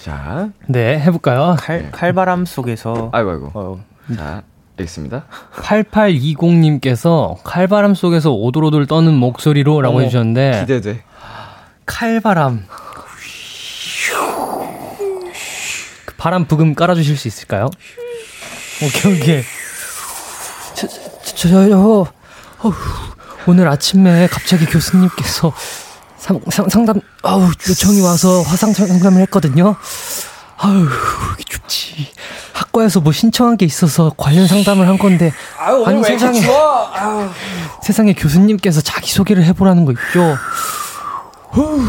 자, 네, 해볼까요? 칼, 네. 칼바람 속에서. 아이고, 아이고. 어. 자, 알겠습니다. 팔팔이공님께서 칼바람 속에서 오돌오돌 떠는 목소리로 라고 해주셨는데. 기대돼. 칼바람. 그 바람 부금 깔아주실 수 있을까요? 오케이, 오케이. 저, 저, 저요. 어휴, 오늘 아침에 갑자기 교수님께서 상, 상, 상담, 어우, 요청이 와서 화상 상담을 했거든요. 아유, 춥지. 학과에서 뭐 신청한 게 있어서 관련 상담을 한 건데. 아유, 아니, 세상에, 아유. 세상에 교수님께서 자기소개를 해보라는 거 있죠. 후.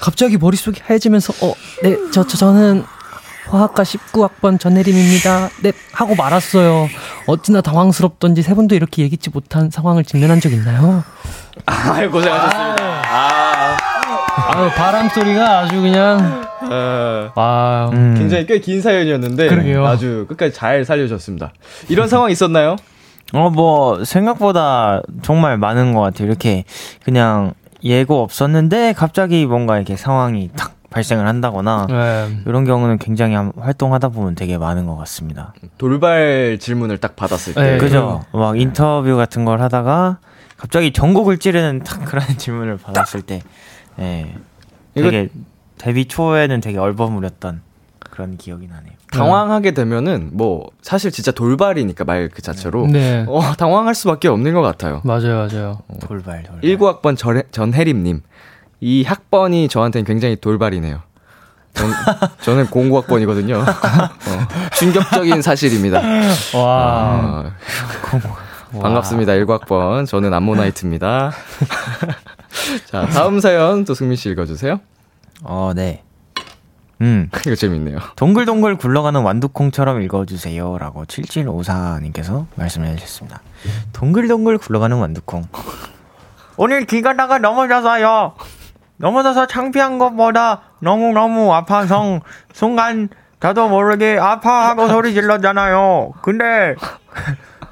갑자기 머릿속이 하얘지면서, 어, 네, 저, 저, 저는 화학과 십구 학번 전혜림입니다. 네, 하고 말았어요. 어찌나 당황스럽던지 세 분도 이렇게 예기치 못한 상황을 직면한 적 있나요? 아유, 고생하셨습니다. 아. 아. 아유, 바람 소리가 아주 그냥. 어, 와, 음. 굉장히 꽤 긴 사연이었는데. 그러게요. 아주 끝까지 잘 살려줬습니다. 이런 상황 있었나요? 어, 뭐 생각보다 정말 많은 것 같아요. 이렇게 그냥 예고 없었는데 갑자기 뭔가 이렇게 상황이 탁 발생을 한다거나. 네. 이런 경우는 굉장히 활동하다 보면 되게 많은 것 같습니다. 돌발 질문을 딱 받았을 때. 네, 그죠. 막 인터뷰 같은 걸 하다가 갑자기 전국을 찌르는 탁 그런 질문을 받았을 때. 예. 네. 되게 데뷔 초에는 되게 얼버무렸던 그런 기억이 나네요. 당황하게 되면은 뭐 사실 진짜 돌발이니까 말 그 자체로 네. 어, 당황할 수밖에 없는 것 같아요. 맞아요, 맞아요. 어, 돌발, 돌발. 일구학번 전혜림님, 이 학번이 저한테는 굉장히 돌발이네요. 전, 저는 공구학번이거든요. 어, 충격적인 사실입니다. 와, 어, 반갑습니다. 일구학번 저는 암모나이트입니다. 자, 다음 사연 또 승민 씨 읽어주세요. 어, 네. 음, 이거 재밌네요. 동글동글 굴러가는 완두콩처럼 읽어주세요 라고 칠칠오사님께서 말씀을 해주셨습니다. 동글동글 굴러가는 완두콩. 오늘 귀가다가 넘어져서요. 넘어져서 창피한 것보다 너무너무 아파서 순간 저도 모르게 아파하고 소리 질렀잖아요. 근데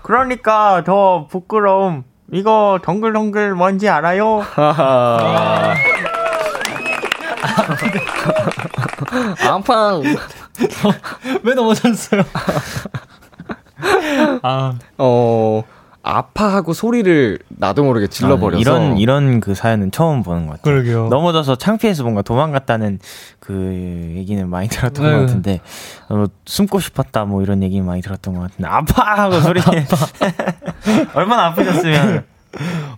그러니까 더 부끄러움. 이거 동글동글 뭔지 알아요? 안팡. 왜 넘어졌어요? 아, 어, 아파하고 소리를 나도 모르게 질러버려서. 아, 이런 이런 그 사연은 처음 보는 것 같아요. 그러게요. 넘어져서 창피해서 뭔가 도망갔다는 그 얘기는 많이 들었던 네. 것 같은데, 어, 숨고 싶었다 뭐 이런 얘기 많이 들었던 것 같은데, 아파하고 소리. 아파. 얼마나 아프셨으면.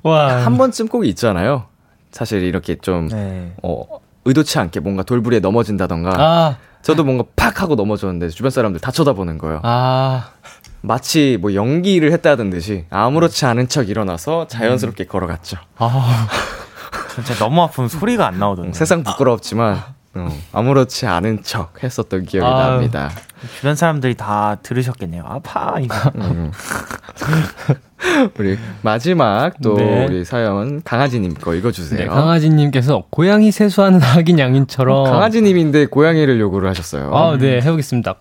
와. 한 번쯤 꼭 있잖아요. 사실 이렇게 좀 네. 어. 의도치 않게 뭔가 돌부리에 넘어진다던가. 아. 저도 뭔가 팍 하고 넘어졌는데 주변 사람들 다 쳐다보는 거예요. 아. 마치 뭐 연기를 했다던 듯이 아무렇지 않은 척 일어나서 자연스럽게 음. 걸어갔죠. 아. 진짜 너무 아프면 소리가 안 나오던데. 세상 부끄럽지만 아. 어, 아무렇지 않은 척 했었던 기억이 아. 납니다. 주변 사람들이 다 들으셨겠네요. 아파 이거. 음. 우리 마지막 또 네. 우리 사연 강아지님 거 읽어주세요. 네, 강아지님께서 고양이 세수하는 아기 냥이처럼. 강아지님인데 고양이를 요구를 하셨어요. 아, 네, 해보겠습니다.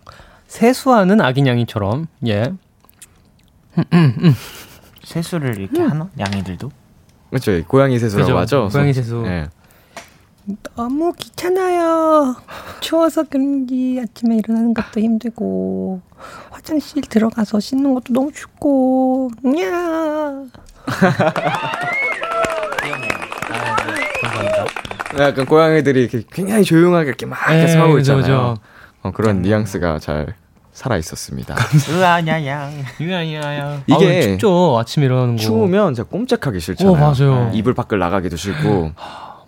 세수하는 아기 냥이처럼. 예. 세수를 이렇게 하나? 냥이들도? 그렇죠. 고양이 세수라고 그죠? 하죠. 고양이 세수. 네. 너무 귀찮아요. 추워서 그런지 아침에 일어나는 것도 힘들고 화장실 들어가서 씻는 것도 너무 춥고. 야. 약간 고양이들이 이렇게 굉장히 조용하게 이렇게 막 이렇게 싸우고 있잖아요. 그죠, 그죠. 어, 그런 뉘앙스가 잘 살아 있었습니다. 으아냐양, 으아냐양. 이게 아, 춥죠. 아침에 일어나는 거. 추우면 진짜 꼼짝하기 싫잖아요. 오, 맞아요. 이불 밖을 나가기도 싫고.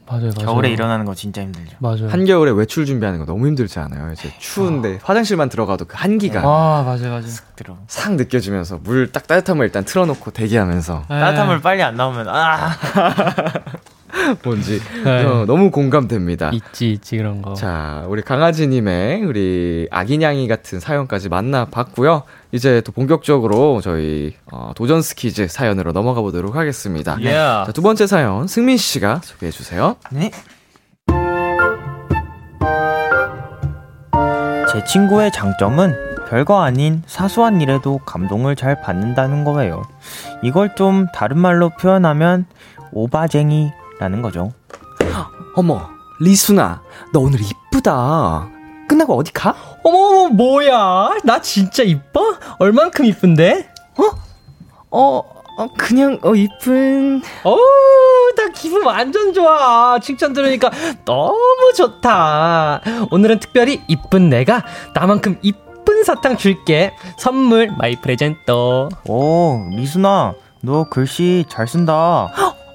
맞아요, 맞아요. 겨울에 일어나는 거 진짜 힘들죠. 맞아요. 한겨울에 외출 준비하는 거 너무 힘들지 않아요? 이제 추운데 아. 화장실만 들어가도 그 한기가 아, 맞아요, 맞아요. 싹 느껴지면서 물 딱 따뜻한 물 일단 틀어놓고 대기하면서 에이. 따뜻한 물 빨리 안 나오면 아 뭔지 어, 너무 공감됩니다. 있지, 있지 그런 거. 자, 우리 강아지님의 우리 아기냥이 같은 사연까지 만나봤고요. 이제 또 본격적으로 저희 어, 도전 스키즈 사연으로 넘어가 보도록 하겠습니다. Yeah. 자, 두 번째 사연 승민 씨가 소개해 주세요. 네. 제 친구의 장점은 별거 아닌 사소한 일에도 감동을 잘 받는다는 거예요. 이걸 좀 다른 말로 표현하면 오바쟁이 라는 거죠. 어머, 리순아, 너 오늘 이쁘다. 끝나고 어디 가? 어머, 뭐야? 나 진짜 이뻐? 얼만큼 이쁜데? 어? 어, 어 그냥 어 이쁜. 어우, 나 기분 완전 좋아. 칭찬 들으니까 너무 좋다. 오늘은 특별히 이쁜 내가 나만큼 이쁜 사탕 줄게. 선물 마이 프레젠토. 오, 리순아, 너 글씨 잘 쓴다.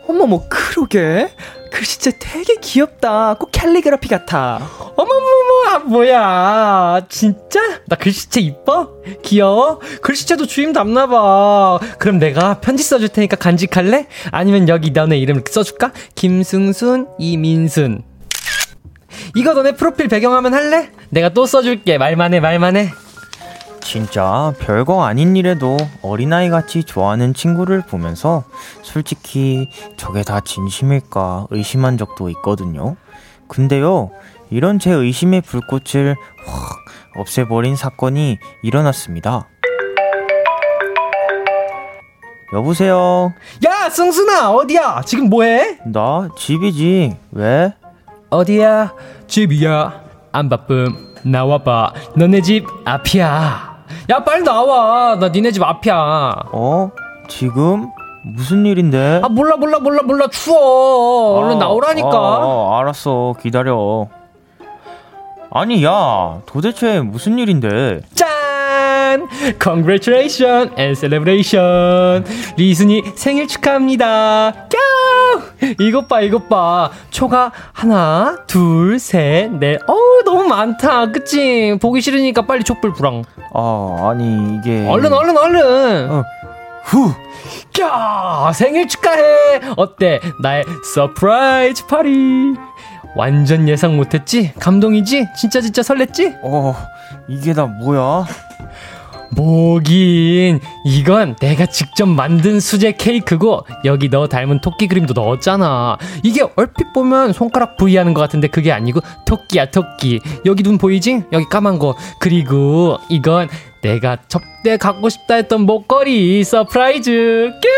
어머머, 그러게. 글씨체 되게 귀엽다. 꼭 캘리그라피 같아. 어머머머, 아, 뭐야. 진짜? 나 글씨체 이뻐? 귀여워? 글씨체도 주임 닮나봐. 그럼 내가 편지 써줄 테니까 간직할래? 아니면 여기 너네 이름 써줄까? 김승순, 이민순. 이거 너네 프로필 배경화면 할래? 내가 또 써줄게. 말만 해, 말만 해. 진짜 별거 아닌 일에도 어린아이같이 좋아하는 친구를 보면서 솔직히 저게 다 진심일까 의심한 적도 있거든요. 근데요, 이런 제 의심의 불꽃을 확 없애버린 사건이 일어났습니다. 여보세요? 야, 승순아, 어디야? 지금 뭐해? 나 집이지. 왜? 어디야? 집이야. 안 바쁨. 나와봐. 너네 집 앞이야. 야, 빨리 나와. 나 니네 집 앞이야. 어? 지금? 무슨 일인데? 아 몰라 몰라 몰라 몰라 추워. 아, 얼른 나오라니까. 아, 알았어 기다려. 아니 야 도대체 무슨 일인데? 짠! Congratulation and celebration. 리순이 생일 축하합니다. 꺄! 이것 봐 이것 봐. 초가 하나 둘 셋 넷. 어우 너무 많다 그치? 보기 싫으니까 빨리 촛불 불황. 아 아니 이게 얼른 얼른 얼른. 어. 후! 꺄! 생일 축하해! 어때? 나의 서프라이즈 파티! 완전 예상 못했지? 감동이지? 진짜 진짜 설렜지? 어, 이게 다 뭐야? 뭐긴, 이건 내가 직접 만든 수제 케이크고, 여기 너 닮은 토끼 그림도 넣었잖아. 이게 얼핏 보면 손가락 V 하는 것 같은데 그게 아니고, 토끼야, 토끼. 여기 눈 보이지? 여기 까만 거. 그리고 이건 내가 접대 갖고 싶다 했던 목걸이 서프라이즈. 뀨!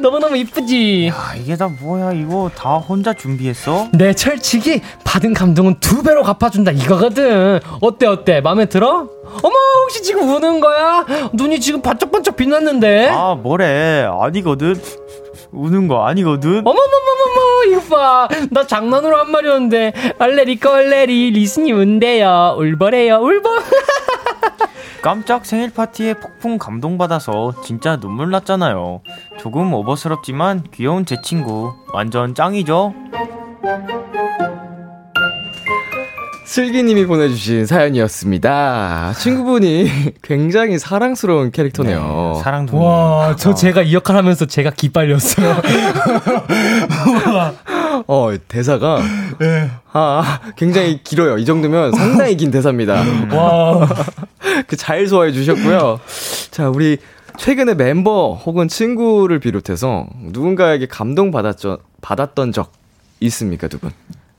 너무너무 이쁘지? 야, 이게 다 뭐야? 이거 다 혼자 준비했어? 내 철칙이 받은 감동은 두 배로 갚아준다 이거거든. 어때 어때? 마음에 들어? 어머 혹시 지금 우는 거야? 눈이 지금 반짝반짝 빛났는데. 아 뭐래 아니거든. 우는 거 아니거든. 어머머머머머 이거 봐. 나 장난으로 한 말이었는데. 얼레리꺼 얼레리 리스님 운대요. 울버래요 울버. 깜짝 생일 파티에 폭풍 감동받아서 진짜 눈물 났잖아요. 조금 어버스럽지만 귀여운 제 친구 완전 짱이죠. 슬기님이 보내주신 사연이었습니다. 친구분이 굉장히 사랑스러운 캐릭터네요. 네, 사랑둥이. 와, 저 제가 이 역할 하면서 제가 기빨렸어요. 어, 대사가 네. 아, 굉장히 길어요. 이 정도면 상당히 긴 대사입니다. 와, 그 잘 소화해 주셨고요. 자, 우리 최근에 멤버 혹은 친구를 비롯해서 누군가에게 감동 받았죠, 받았던 적 있습니까, 두 분?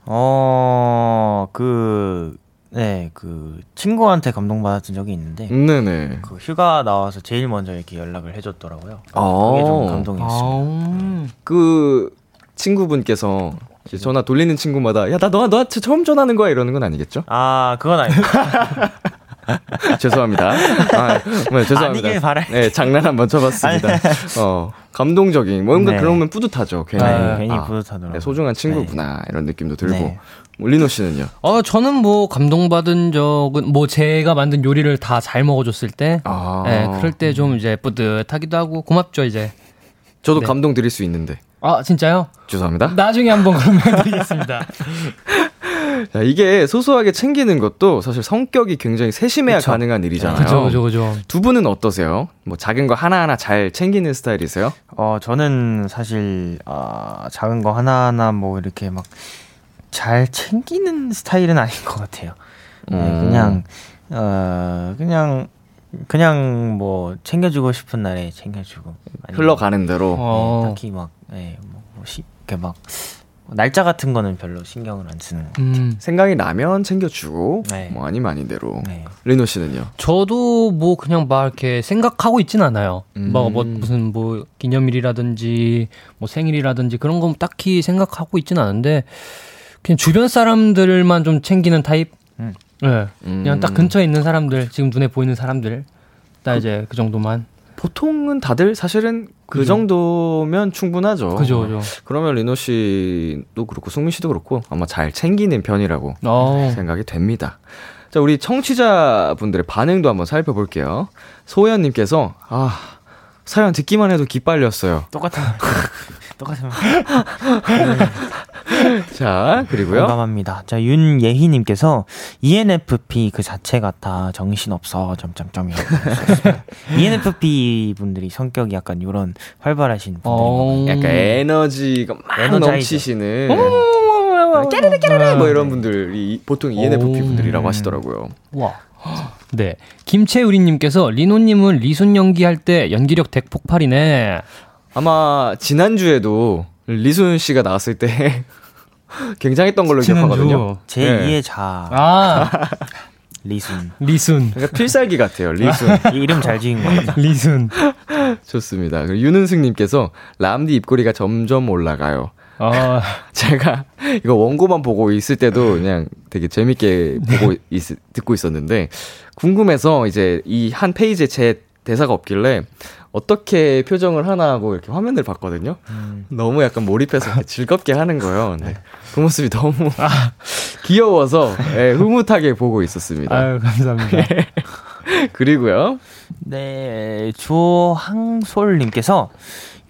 어, 그, 네, 그, 친구한테 감동받았던 적이 있는데, 네네. 그 휴가 나와서 제일 먼저 이렇게 연락을 해줬더라고요. 아~ 그게 좀 감동이었습니다. 아~ 그, 친구분께서 이제 전화 돌리는 친구마다, 야, 나 너한테 너한 처음 전화하는 거야? 이러는 건 아니겠죠? 아, 그건 아니고. 죄송합니다. 아, 네, 죄송합니다. 아니길 바랄게. 네, 장난 한번 쳐봤습니다. 어, 감동적인 뭔가 네. 그러면 뿌듯하죠. 괜히, 네, 괜히 아, 뿌듯하더라고요. 네, 소중한 친구구나 네. 이런 느낌도 들고. 네. 리노 씨는요? 어, 저는 뭐 감동받은 적은 뭐 제가 만든 요리를 다 잘 먹어줬을 때, 아~ 네, 그럴 때 좀 이제 뿌듯하기도 하고 고맙죠 이제. 저도 네. 감동 드릴 수 있는데. 아 진짜요? 죄송합니다. 나중에 한번 감동드리겠습니다. 자, 이게 소소하게 챙기는 것도 사실 성격이 굉장히 세심해야 그쵸? 가능한 일이잖아요. 그죠, 그죠, 그죠. 두 분은 어떠세요? 뭐 작은 거 하나하나 잘 챙기는 스타일이세요? 어, 저는 사실 어, 작은 거 하나하나 뭐 이렇게 막 잘 챙기는 스타일은 아닌 것 같아요. 음. 네, 그냥 어, 그냥 그냥 뭐 챙겨주고 싶은 날에 챙겨주고 흘러가는 대로. 어. 네, 딱히 막 네, 뭐 쉽게 막. 날짜 같은 거는 별로 신경을 안 쓰는 것 같아요. 음. 생각이 나면 챙겨주고 네. 뭐 아니면 아닌대로. 네. 리노 씨는요? 저도 뭐 그냥 막 이렇게 생각하고 있진 않아요. 음. 막 뭐 무슨 뭐 기념일이라든지 뭐 생일이라든지 그런 건 딱히 생각하고 있진 않은데 그냥 주변 사람들만 좀 챙기는 타입. 음. 네. 음. 그냥 딱 근처에 있는 사람들 지금 눈에 보이는 사람들 딱 그, 이제 그 정도만. 보통은 다들 사실은 그 그죠. 정도면 충분하죠. 그죠, 그죠. 그러면 리노 씨도 그렇고 승민 씨도 그렇고 아마 잘 챙기는 편이라고 오. 생각이 됩니다. 자, 우리 청취자분들의 반응도 한번 살펴볼게요. 소연님께서 아 사연 듣기만 해도 기빨렸어요. 똑같아. 똑같아. 자, 그리고요. 공감합니다. 자, 윤예희님께서 이엔에프피 그 자체가 다 정신없어, 점점점이라고 하셨습니다. 이엔에프피 분들이 성격이 약간 이런 활발하신 분들이거든요. 약간 에너지가 막 에너자이저. 넘치시는. 깨르르 깨르르 뭐 이런 분들이 보통 이엔에프피 분들이라고 하시더라고요. 와. 네. 김채우리님께서 리노님은 리순 연기할 때 연기력 대폭발이네. 아마 지난주에도 리순 씨가 나왔을 때 굉장했던 걸로 기억하거든요. 제이의 네. 자. 아. 리순. 리순. 그러니까 필살기 같아요. 리순. 이름 잘 지은 거 같아요. 리순. 좋습니다. 그리고 윤은승님께서 람디 입꼬리가 점점 올라가요. 아. 제가 이거 원고만 보고 있을 때도 그냥 되게 재밌게 보고 있, 듣고 있었는데 궁금해서 이제 이 한 페이지에 제 대사가 없길래 어떻게 표정을 하나 하고 이렇게 화면을 봤거든요. 음. 너무 약간 몰입해서 즐겁게 하는 거예요. 네. 그 모습이 너무 아. 귀여워서 네, 흐뭇하게 보고 있었습니다. 아유, 감사합니다. 그리고요. 네, 조항솔님께서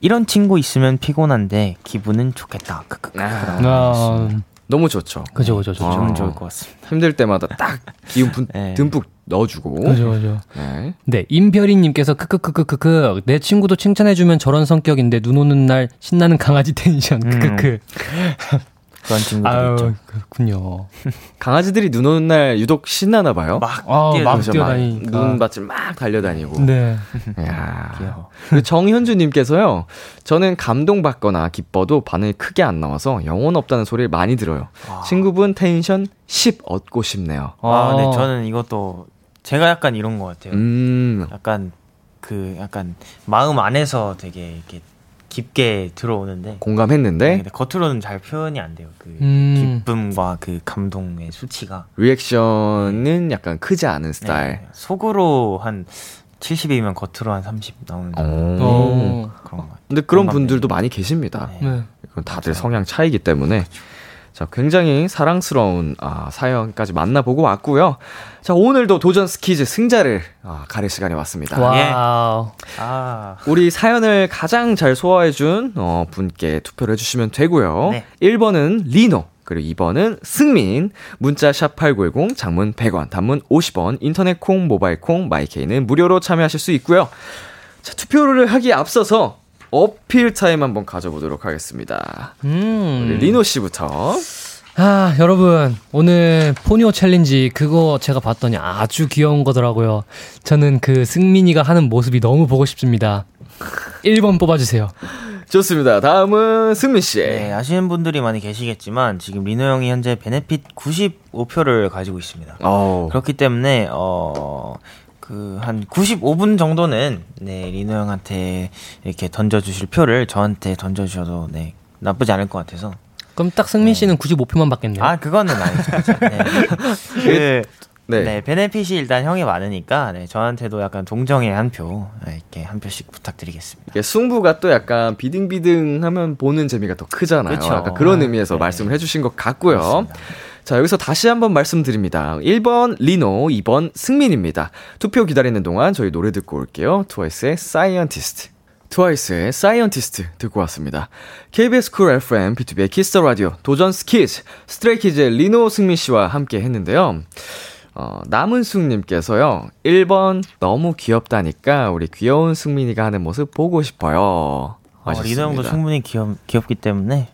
이런 친구 있으면 피곤한데 기분은 좋겠다. 아, 너무 좋죠. 그죠, 그죠, 좋죠. 아, 좋을 것 같습니다. 힘들 때마다 딱 기운 분, 네. 듬뿍 넣어주고. 그죠, 그죠. 네. 네, 임별이님께서 크크크크크크 내 친구도 칭찬해주면 저런 성격인데 눈 오는 날 신나는 강아지 텐션. 크크크. 음. 그런 친구들 아유, 있죠. 그렇군요. 강아지들이 눈 오는 날 유독 신나나 봐요. 막, 아, 막 뛰어다니니까. 눈밭을 막 달려다니고. 네. 이야. 귀여워. 그리고 정현주님께서요. 저는 감동받거나 기뻐도 반응이 크게 안 나와서 영혼 없다는 소리를 많이 들어요. 아. 친구분 텐션 십 얻고 싶네요. 아, 아, 네. 저는 이것도 제가 약간 이런 것 같아요. 음. 약간 그 약간 마음 안에서 되게 이렇게 깊게 들어오는데 공감했는데 네, 근데 겉으로는 잘 표현이 안 돼요. 그 음. 기쁨과 그 감동의 수치가 리액션은 네. 약간 크지 않은 스타일. 네, 속으로 한 칠십이면 겉으로 한 삼십 나오는 정도. 오. 그런 것 같아요. 근데 그런 분들도 많이 계십니다. 네. 네. 그건 다들 맞아요. 성향 차이기 때문에. 그렇죠. 자, 굉장히 사랑스러운 아, 사연까지 만나보고 왔고요. 자, 오늘도 도전 스키즈 승자를 아, 가릴 시간이 왔습니다. 와우. 아. 우리 사연을 가장 잘 소화해준 어, 분께 투표를 해주시면 되고요. 네. 일 번은 리노, 그리고 이 번은 승민. 문자 샵팔구일공, 장문 백 원, 단문 오십 원, 인터넷 콩, 모바일 콩, 마이케이는 무료로 참여하실 수 있고요. 자, 투표를 하기에 앞서서 어필 타임 한번 가져보도록 하겠습니다. 음. 우리 리노 씨부터. 아, 여러분, 오늘 포뇨 챌린지 그거 제가 봤더니 아주 귀여운 거더라고요. 저는 그 승민이가 하는 모습이 너무 보고 싶습니다. 일 번 뽑아주세요. 좋습니다. 다음은 승민 씨. 네, 아시는 분들이 많이 계시겠지만 지금 리노 형이 현재 베네핏 구십오 표를 가지고 있습니다. 오. 그렇기 때문에 어... 그, 한 구십오 분 정도는, 네, 리노 형한테 이렇게 던져주실 표를 저한테 던져주셔도, 네, 나쁘지 않을 것 같아서. 그럼 딱 승민 씨는 네. 구십오 표만 받겠네요. 아, 그거는 아니죠. 네. 그, 네. 네, 베네핏이 일단 형이 많으니까, 네, 저한테도 약간 동정의 한 표, 이렇게 한 표씩 부탁드리겠습니다. 예, 승부가 또 약간 비등비등 하면 보는 재미가 더 크잖아요. 그쵸. 약간 그런 의미에서 네. 말씀을 해주신 것 같고요. 그렇습니다. 자, 여기서 다시 한번 말씀드립니다. 일 번 리노, 이 번 승민입니다. 투표 기다리는 동안 저희 노래 듣고 올게요. 트와이스의 사이언티스트. 트와이스의 사이언티스트 듣고 왔습니다. 케이비에스 쿨 에프엠, 비투비의 키스 더 라디오, 도전 스키즈, 스트레이 키즈의 리노, 승민 씨와 함께 했는데요. 어, 남은숙님께서요. 일 번 너무 귀엽다니까 우리 귀여운 승민이가 하는 모습 보고 싶어요. 어, 리노 형도 충분히 귀엽, 귀엽기 때문에.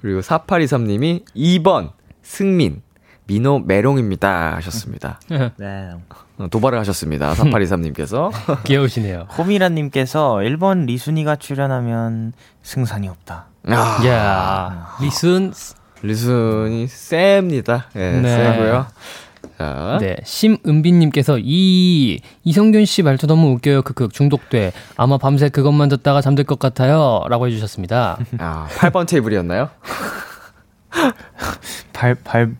그리고 사팔이삼 님이 이 번 승민 민호 메롱입니다 하셨습니다. 네. 도발을 하셨습니다. 사팔이삼 님께서 귀여우시네요. 호미라님께서 일 번 리순이가 출연하면 승산이 없다. 아. 야. 리순 리순이 셉니다. 예, 네. 세고요. 자. 네, 심은빈님께서 이 이성균 씨 말투 너무 웃겨요. 크크 중독돼. 아마 밤새 그것만 듣다가 잠들 것 같아요.라고 해주셨습니다. 아, 팔 번 테이블이었나요? 발 발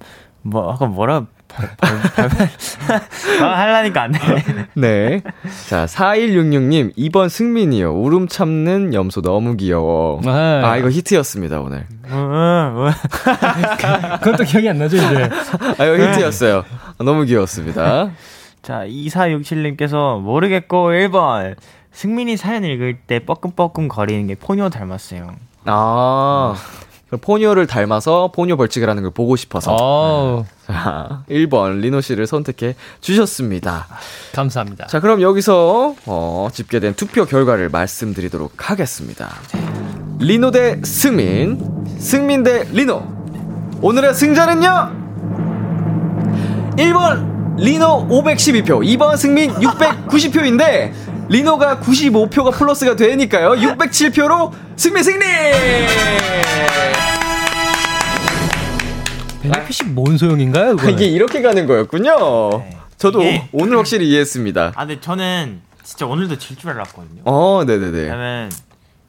뭐 아까 뭐라 발 발 발 아, 하려니까 안 돼. 네. 자, 사일육육 님 이 번 승민이요. 울음 참는 염소 너무 귀여워. 아, 아 이거 히트였습니다 오늘. 그것도 기억이 안 나죠 이제. 아 이거 히트였어요. 너무 귀여웠습니다. 자, 이사육칠 님께서 모르겠고 일 번 승민이 사연 읽을 때 뻐끔뻐끔 거리는 게 포뇨 닮았어요. 아, 포뇨를 닮아서 포뇨 벌칙을 하는 걸 보고 싶어서. 자, 일 번 리노 씨를 선택해 주셨습니다. 감사합니다. 자, 그럼 여기서 어, 집계된 투표 결과를 말씀드리도록 하겠습니다. 리노 대 승민, 승민 대 리노. 오늘의 승자는요, 일 번 리노 오백십이 표, 이 번 승민 육백구십 표인데 리노가 구십오 표가 플러스가 되니까요, 육백칠 표로 승민 승리! 베네핏이 뭔 소용인가요? 그거는? 이게 이렇게 가는 거였군요. 네. 저도 이게... 오늘 확실히 이해했습니다. 아, 근데 저는 진짜 오늘도 질 줄 알았거든요. 어, 네네네. 왜냐면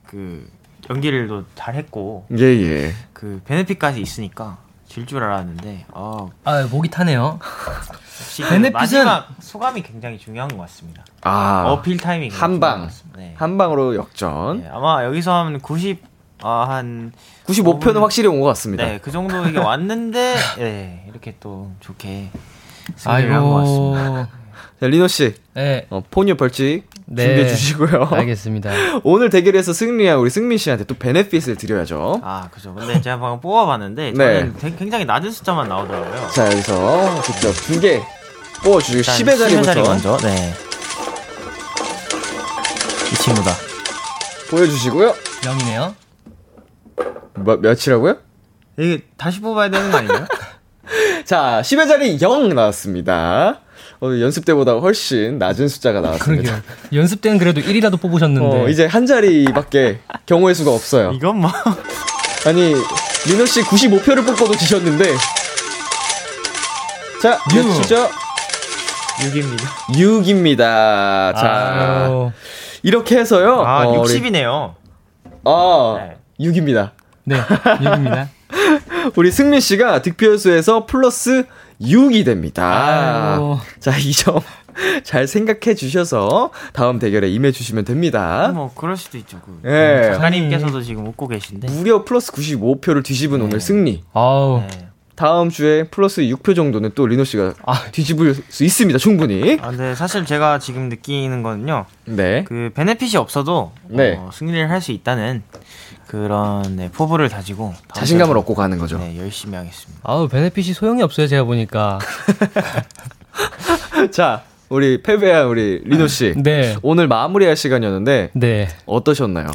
그 연기를도 잘했고, 예예. 그 베네핏까지 있으니까 길 줄 알았는데 어. 아 목이 타네요. 베네핏은 마지막 소감이 굉장히 중요한 것 같습니다. 아, 어필 타이밍 한방 네. 한방으로 역전. 네, 아마 여기서 한 구십 아, 한 구십오 편은 확실히 온 것 같습니다. 네, 그 정도 이게 왔는데 네, 이렇게 또 좋게 승리를 한 것 같습니다. 자, 리노 씨, 네, 어, 포뇨 벌칙 네. 준비해 주시고요. 알겠습니다. 오늘 대결에서 승리한 우리 승민 씨한테 또 베네핏을 드려야죠. 아, 그죠. 근데 제가 방금 뽑아봤는데 저는 네. 되, 굉장히 낮은 숫자만 나오더라고요. 자, 여기서 직접 두 개 뽑아주시고 십의 자리부터 먼저. 네, 이 친구다. 보여주시고요. 영이네요. 뭐, 몇이라고요? 이게 다시 뽑아야 되는 거 아니에요? 자, 십의 자리 영 나왔습니다. 오늘 연습 때보다 훨씬 낮은 숫자가 나왔습니다. 연습 때는 그래도 일이라도 뽑으셨는데 어, 이제 한 자리밖에 경우의 수가 없어요. 이건 뭐 아니 민호 씨 구십오 표를 뽑고도 지셨는데 자 몇이죠? 육입니다. 육입니다. 자 아유. 이렇게 해서요. 아 어, 육십이네요. 어 네. 육입니다. 네, 육입니다. 우리 승민 씨가 득표수에서 플러스 육이 됩니다. 아이고. 자, 이 점 잘 생각해 주셔서 다음 대결에 임해주시면 됩니다. 뭐 그럴 수도 있죠. 예, 네. 작가님께서도 지금 웃고 계신데. 무려 플러스 구십오 표를 뒤집은 네. 오늘 승리. 아우. 네. 다음 주에 플러스 육 표 정도는 또 리노 씨가 아, 뒤집을 수 있습니다. 충분히. 아, 네, 사실 제가 지금 느끼는 거는요. 네. 그 베네핏이 없어도 네. 어, 승리를 할 수 있다는. 그런 네, 포부를 다지고 자신감을 얻고 가는 거죠. 네, 열심히 하겠습니다. 아우 베네핏이 소용이 없어요, 제가 보니까. 자, 우리 패배한 우리 리노 씨, 네. 오늘 마무리할 시간이었는데 네. 어떠셨나요?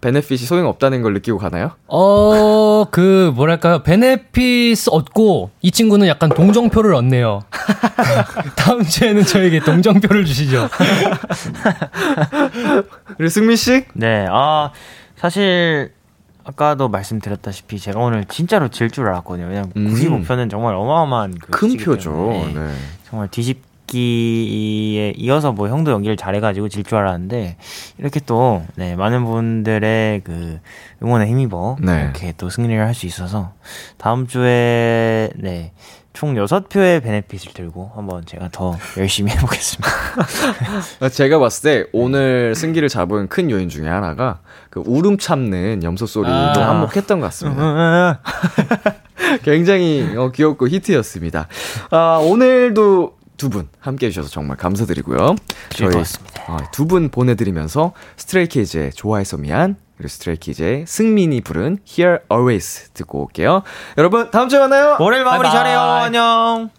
베네핏이 소용 없다는 걸 느끼고 가나요? 어, 그 뭐랄까요, 베네핏 얻고 이 친구는 약간 동정표를 얻네요. 다음 주에는 저에게 동정표를 주시죠. 우리 승민 씨, 네, 아. 사실 아까도 말씀드렸다시피 제가 오늘 진짜로 질 줄 알았거든요. 왜냐면 음. 구십오 표는 정말 어마어마한 그 큰 표죠. 네. 정말 뒤집기에 이어서 뭐 형도 연기를 잘해가지고 질 줄 알았는데 이렇게 또 네, 많은 분들의 그 응원에 힘입어 네. 이렇게 또 승리를 할 수 있어서 다음 주에 네. 총 여섯 표의 베네핏을 들고 한번 제가 더 열심히 해보겠습니다. 제가 봤을 때 오늘 승기를 잡은 큰 요인 중에 하나가 그 울음 참는 염소 소리도 아~ 한몫했던 것 같습니다. 굉장히 어, 귀엽고 히트였습니다. 아, 오늘도 두 분 함께해 주셔서 정말 감사드리고요. 저희 어, 두 분 보내드리면서 스트레이키즈의 좋아해서 미안 그리고 스트레이키즈의 승민이 부른 Here Always 듣고 올게요. 여러분 다음 주에 만나요. 월요일 마무리 바이바이. 잘해요. 안녕.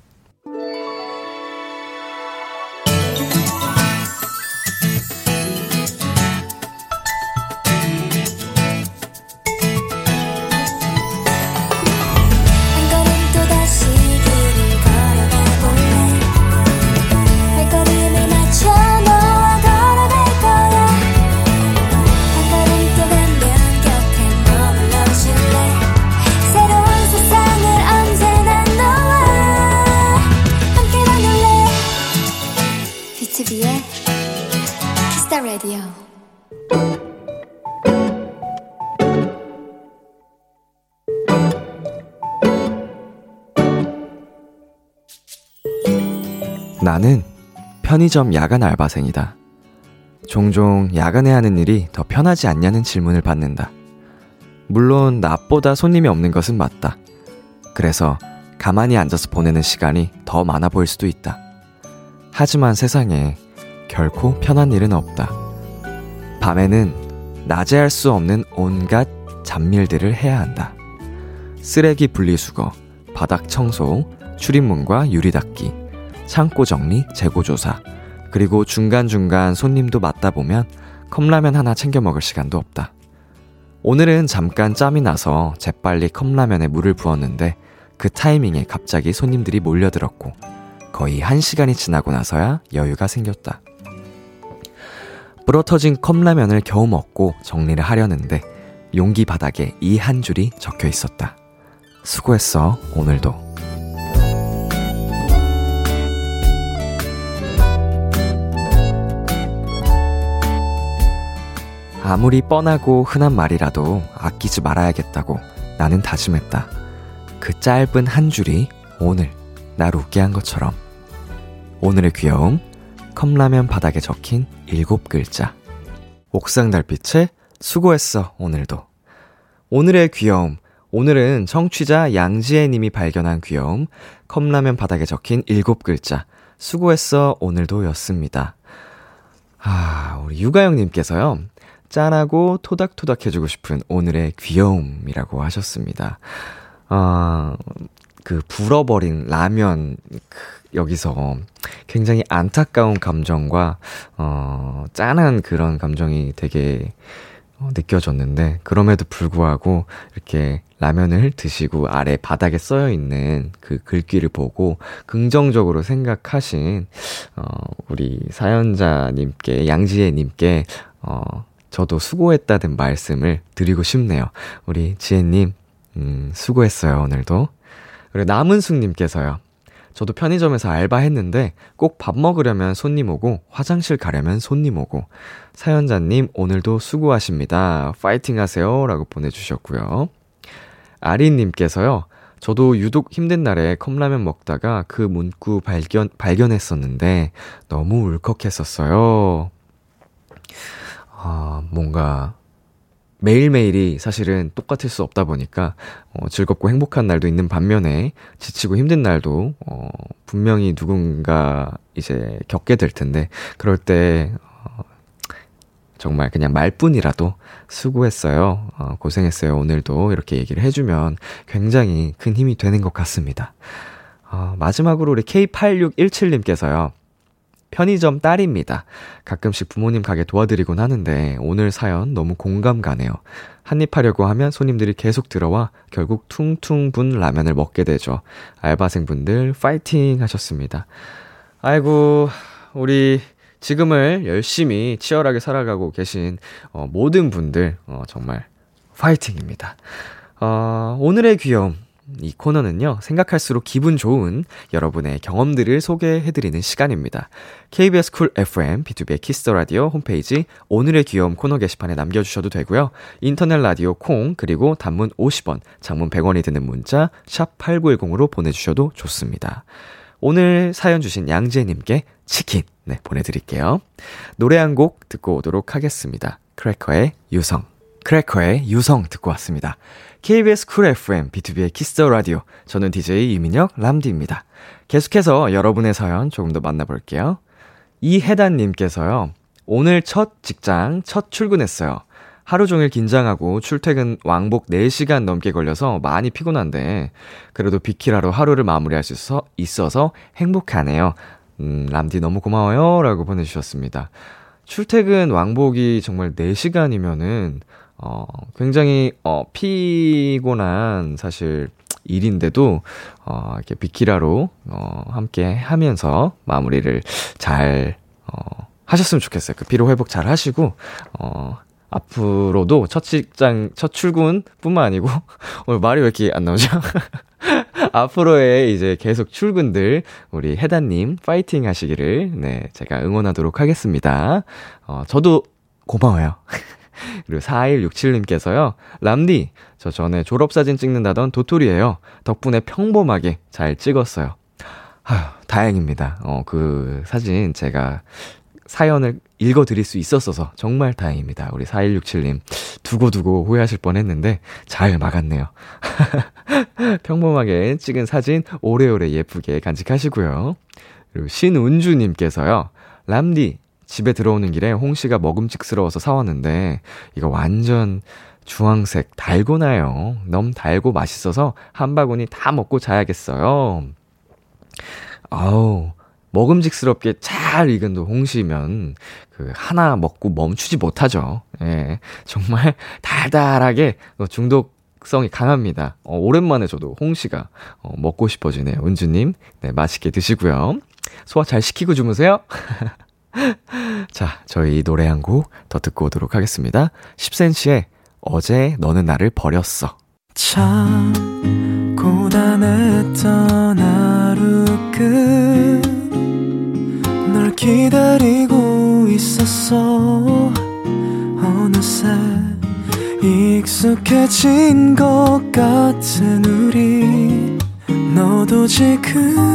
나는 편의점 야간 알바생이다. 종종 야간에 하는 일이 더 편하지 않냐는 질문을 받는다. 물론 낮보다 손님이 없는 것은 맞다. 그래서 가만히 앉아서 보내는 시간이 더 많아 보일 수도 있다. 하지만 세상에 결코 편한 일은 없다. 밤에는 낮에 할 수 없는 온갖 잡일들을 해야 한다. 쓰레기 분리수거, 바닥 청소, 출입문과 유리 닦기, 창고 정리, 재고 조사, 그리고 중간중간 손님도 맡다 보면 컵라면 하나 챙겨 먹을 시간도 없다. 오늘은 잠깐 짬이 나서 재빨리 컵라면에 물을 부었는데 그 타이밍에 갑자기 손님들이 몰려들었고 거의 한 시간이 지나고 나서야 여유가 생겼다. 불어터진 컵라면을 겨우 먹고 정리를 하려는데 용기 바닥에 이 한 줄이 적혀 있었다. 수고했어, 오늘도. 아무리 뻔하고 흔한 말이라도 아끼지 말아야겠다고 나는 다짐했다. 그 짧은 한 줄이 오늘 날 웃게 한 것처럼 오늘의 귀여움, 컵라면 바닥에 적힌 일곱 글자. 옥상 달빛에 수고했어 오늘도. 오늘의 귀여움, 오늘은 청취자 양지혜님이 발견한 귀여움, 컵라면 바닥에 적힌 일곱 글자, 수고했어 오늘도 였습니다. 아, 우리 유가영님께서요, 짠하고 토닥토닥 해주고 싶은 오늘의 귀여움이라고 하셨습니다. 어, 그 불어버린 라면, 여기서 굉장히 안타까운 감정과 어, 짠한 그런 감정이 되게 느껴졌는데, 그럼에도 불구하고 이렇게 라면을 드시고 아래 바닥에 써여있는 그 글귀를 보고 긍정적으로 생각하신 어, 우리 사연자님께, 양지혜님께 어, 저도 수고했다는 말씀을 드리고 싶네요. 우리 지혜님, 음, 수고했어요 오늘도. 그리고 남은숙님께서요, 저도 편의점에서 알바했는데 꼭 밥 먹으려면 손님 오고 화장실 가려면 손님 오고, 사연자님 오늘도 수고하십니다, 파이팅 하세요 라고 보내주셨고요. 아리님께서요, 저도 유독 힘든 날에 컵라면 먹다가 그 문구 발견, 발견했었는데 너무 울컥했었어요. 아, 뭔가 매일매일이 사실은 똑같을 수 없다 보니까 어, 즐겁고 행복한 날도 있는 반면에 지치고 힘든 날도 어, 분명히 누군가 이제 겪게 될 텐데, 그럴 때 어, 정말 그냥 말뿐이라도 수고했어요, 어, 고생했어요 오늘도 이렇게 얘기를 해주면 굉장히 큰 힘이 되는 것 같습니다. 어, 마지막으로 우리 케이 팔육일칠님께서요, 편의점 딸입니다. 가끔씩 부모님 가게 도와드리곤 하는데 오늘 사연 너무 공감 가네요. 한입 하려고 하면 손님들이 계속 들어와 결국 퉁퉁 분 라면을 먹게 되죠. 알바생분들 파이팅 하셨습니다. 아이고, 우리 지금을 열심히 치열하게 살아가고 계신 어, 모든 분들 어, 정말 파이팅입니다. 어, 오늘의 귀여움, 이 코너는요, 생각할수록 기분 좋은 여러분의 경험들을 소개해드리는 시간입니다. 케이비에스 쿨 에프엠, 비투비의 키스더라디오 홈페이지 오늘의 귀여움 코너 게시판에 남겨주셔도 되고요. 인터넷 라디오 콩, 그리고 단문 오십 원, 장문 백 원이 드는 문자 샵 팔구일공으로 보내주셔도 좋습니다. 오늘 사연 주신 양지혜님께 치킨 네, 보내드릴게요. 노래 한 곡 듣고 오도록 하겠습니다. 크래커의 유성. 크래커의 유성 듣고 왔습니다. 케이비에스 쿨 에프엠, 비투비의 키스더 라디오. 저는 디제이 이민혁, 람디입니다. 계속해서 여러분의 사연 조금 더 만나볼게요. 이혜단님께서요, 오늘 첫 직장, 첫 출근했어요. 하루 종일 긴장하고 출퇴근 왕복 네 시간 넘게 걸려서 많이 피곤한데, 그래도 비키라로 하루를 마무리할 수 있어서 행복하네요. 음, 람디 너무 고마워요 라고 보내주셨습니다. 출퇴근 왕복이 정말 네 시간이면은 어, 굉장히, 어, 피곤한 사실 일인데도, 어, 이렇게 비키라로, 어, 함께 하면서 마무리를 잘, 어, 하셨으면 좋겠어요. 그 피로 회복 잘 하시고, 어, 앞으로도 첫 직장, 첫 출근 뿐만 아니고, 오늘 말이 왜 이렇게 안 나오죠? 앞으로의 이제 계속 출근들, 우리 혜다님 파이팅 하시기를, 네, 제가 응원하도록 하겠습니다. 어, 저도 고마워요. 그리고 사일육칠님께서요, 람디, 저 전에 졸업사진 찍는다던 도토리예요. 덕분에 평범하게 잘 찍었어요. 아휴, 다행입니다. 어, 그 사진 제가 사연을 읽어드릴 수 있었어서 정말 다행입니다. 우리 사일육칠님 두고두고 후회하실 뻔했는데 잘 막았네요. 평범하게 찍은 사진 오래오래 예쁘게 간직하시고요. 그리고 신운주님께서요, 람디, 집에 들어오는 길에 홍씨가 먹음직스러워서 사왔는데 이거 완전 주황색 달고나요. 너무 달고 맛있어서 한 바구니 다 먹고 자야겠어요. 아우, 먹음직스럽게 잘 익은 홍씨면 그 하나 먹고 멈추지 못하죠. 예, 정말 달달하게 중독성이 강합니다. 어, 오랜만에 저도 홍씨가 어, 먹고 싶어지네요. 은주님, 네, 맛있게 드시고요. 소화 잘 시키고 주무세요. 자, 저희 노래 한 곡 더 듣고 오도록 하겠습니다. 십센치의 어제 너는 나를 버렸어. 참 고단했던 하루 끝 널 기다리고 있었어. 어느새 익숙해진 것 같은 우리 너도 지금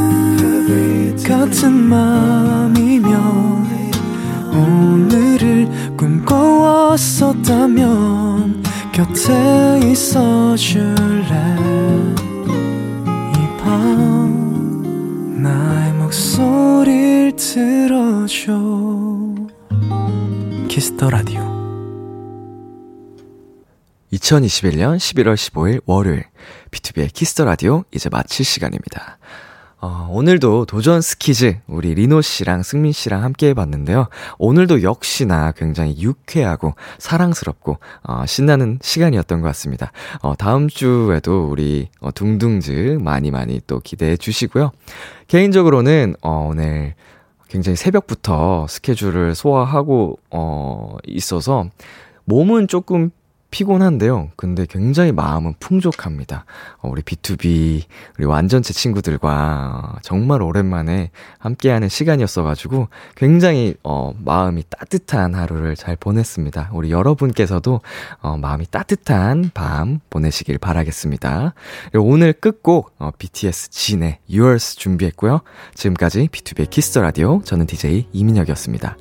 같은 맘이면 오늘을 꿈꿔왔었다면 곁에 있어줄래. 이 밤 나의 목소리를 들어줘. 키스더라디오 이천이십일년 십일월 십오일 월요일 비투비의 키스더라디오 이제 마칠 시간입니다. 어, 오늘도 도전 스키즈 우리 리노 씨랑 승민 씨랑 함께 해봤는데요. 오늘도 역시나 굉장히 유쾌하고 사랑스럽고 어, 신나는 시간이었던 것 같습니다. 어, 다음 주에도 우리 어, 둥둥즈 많이 많이 또 기대해 주시고요. 개인적으로는 어, 오늘 굉장히 새벽부터 스케줄을 소화하고 어, 있어서 몸은 조금 피곤한데요. 근데 굉장히 마음은 풍족합니다. 우리 비투비 우리 완전체 친구들과 정말 오랜만에 함께하는 시간이었어가지고 굉장히 어, 마음이 따뜻한 하루를 잘 보냈습니다. 우리 여러분께서도 어, 마음이 따뜻한 밤 보내시길 바라겠습니다. 오늘 끝곡 어, 비티에스 진의 Yours 준비했고요. 지금까지 비투비의 키스더라디오 저는 디제이 이민혁이었습니다.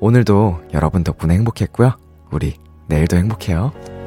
오늘도 여러분 덕분에 행복했고요. 우리 내일도 행복해요.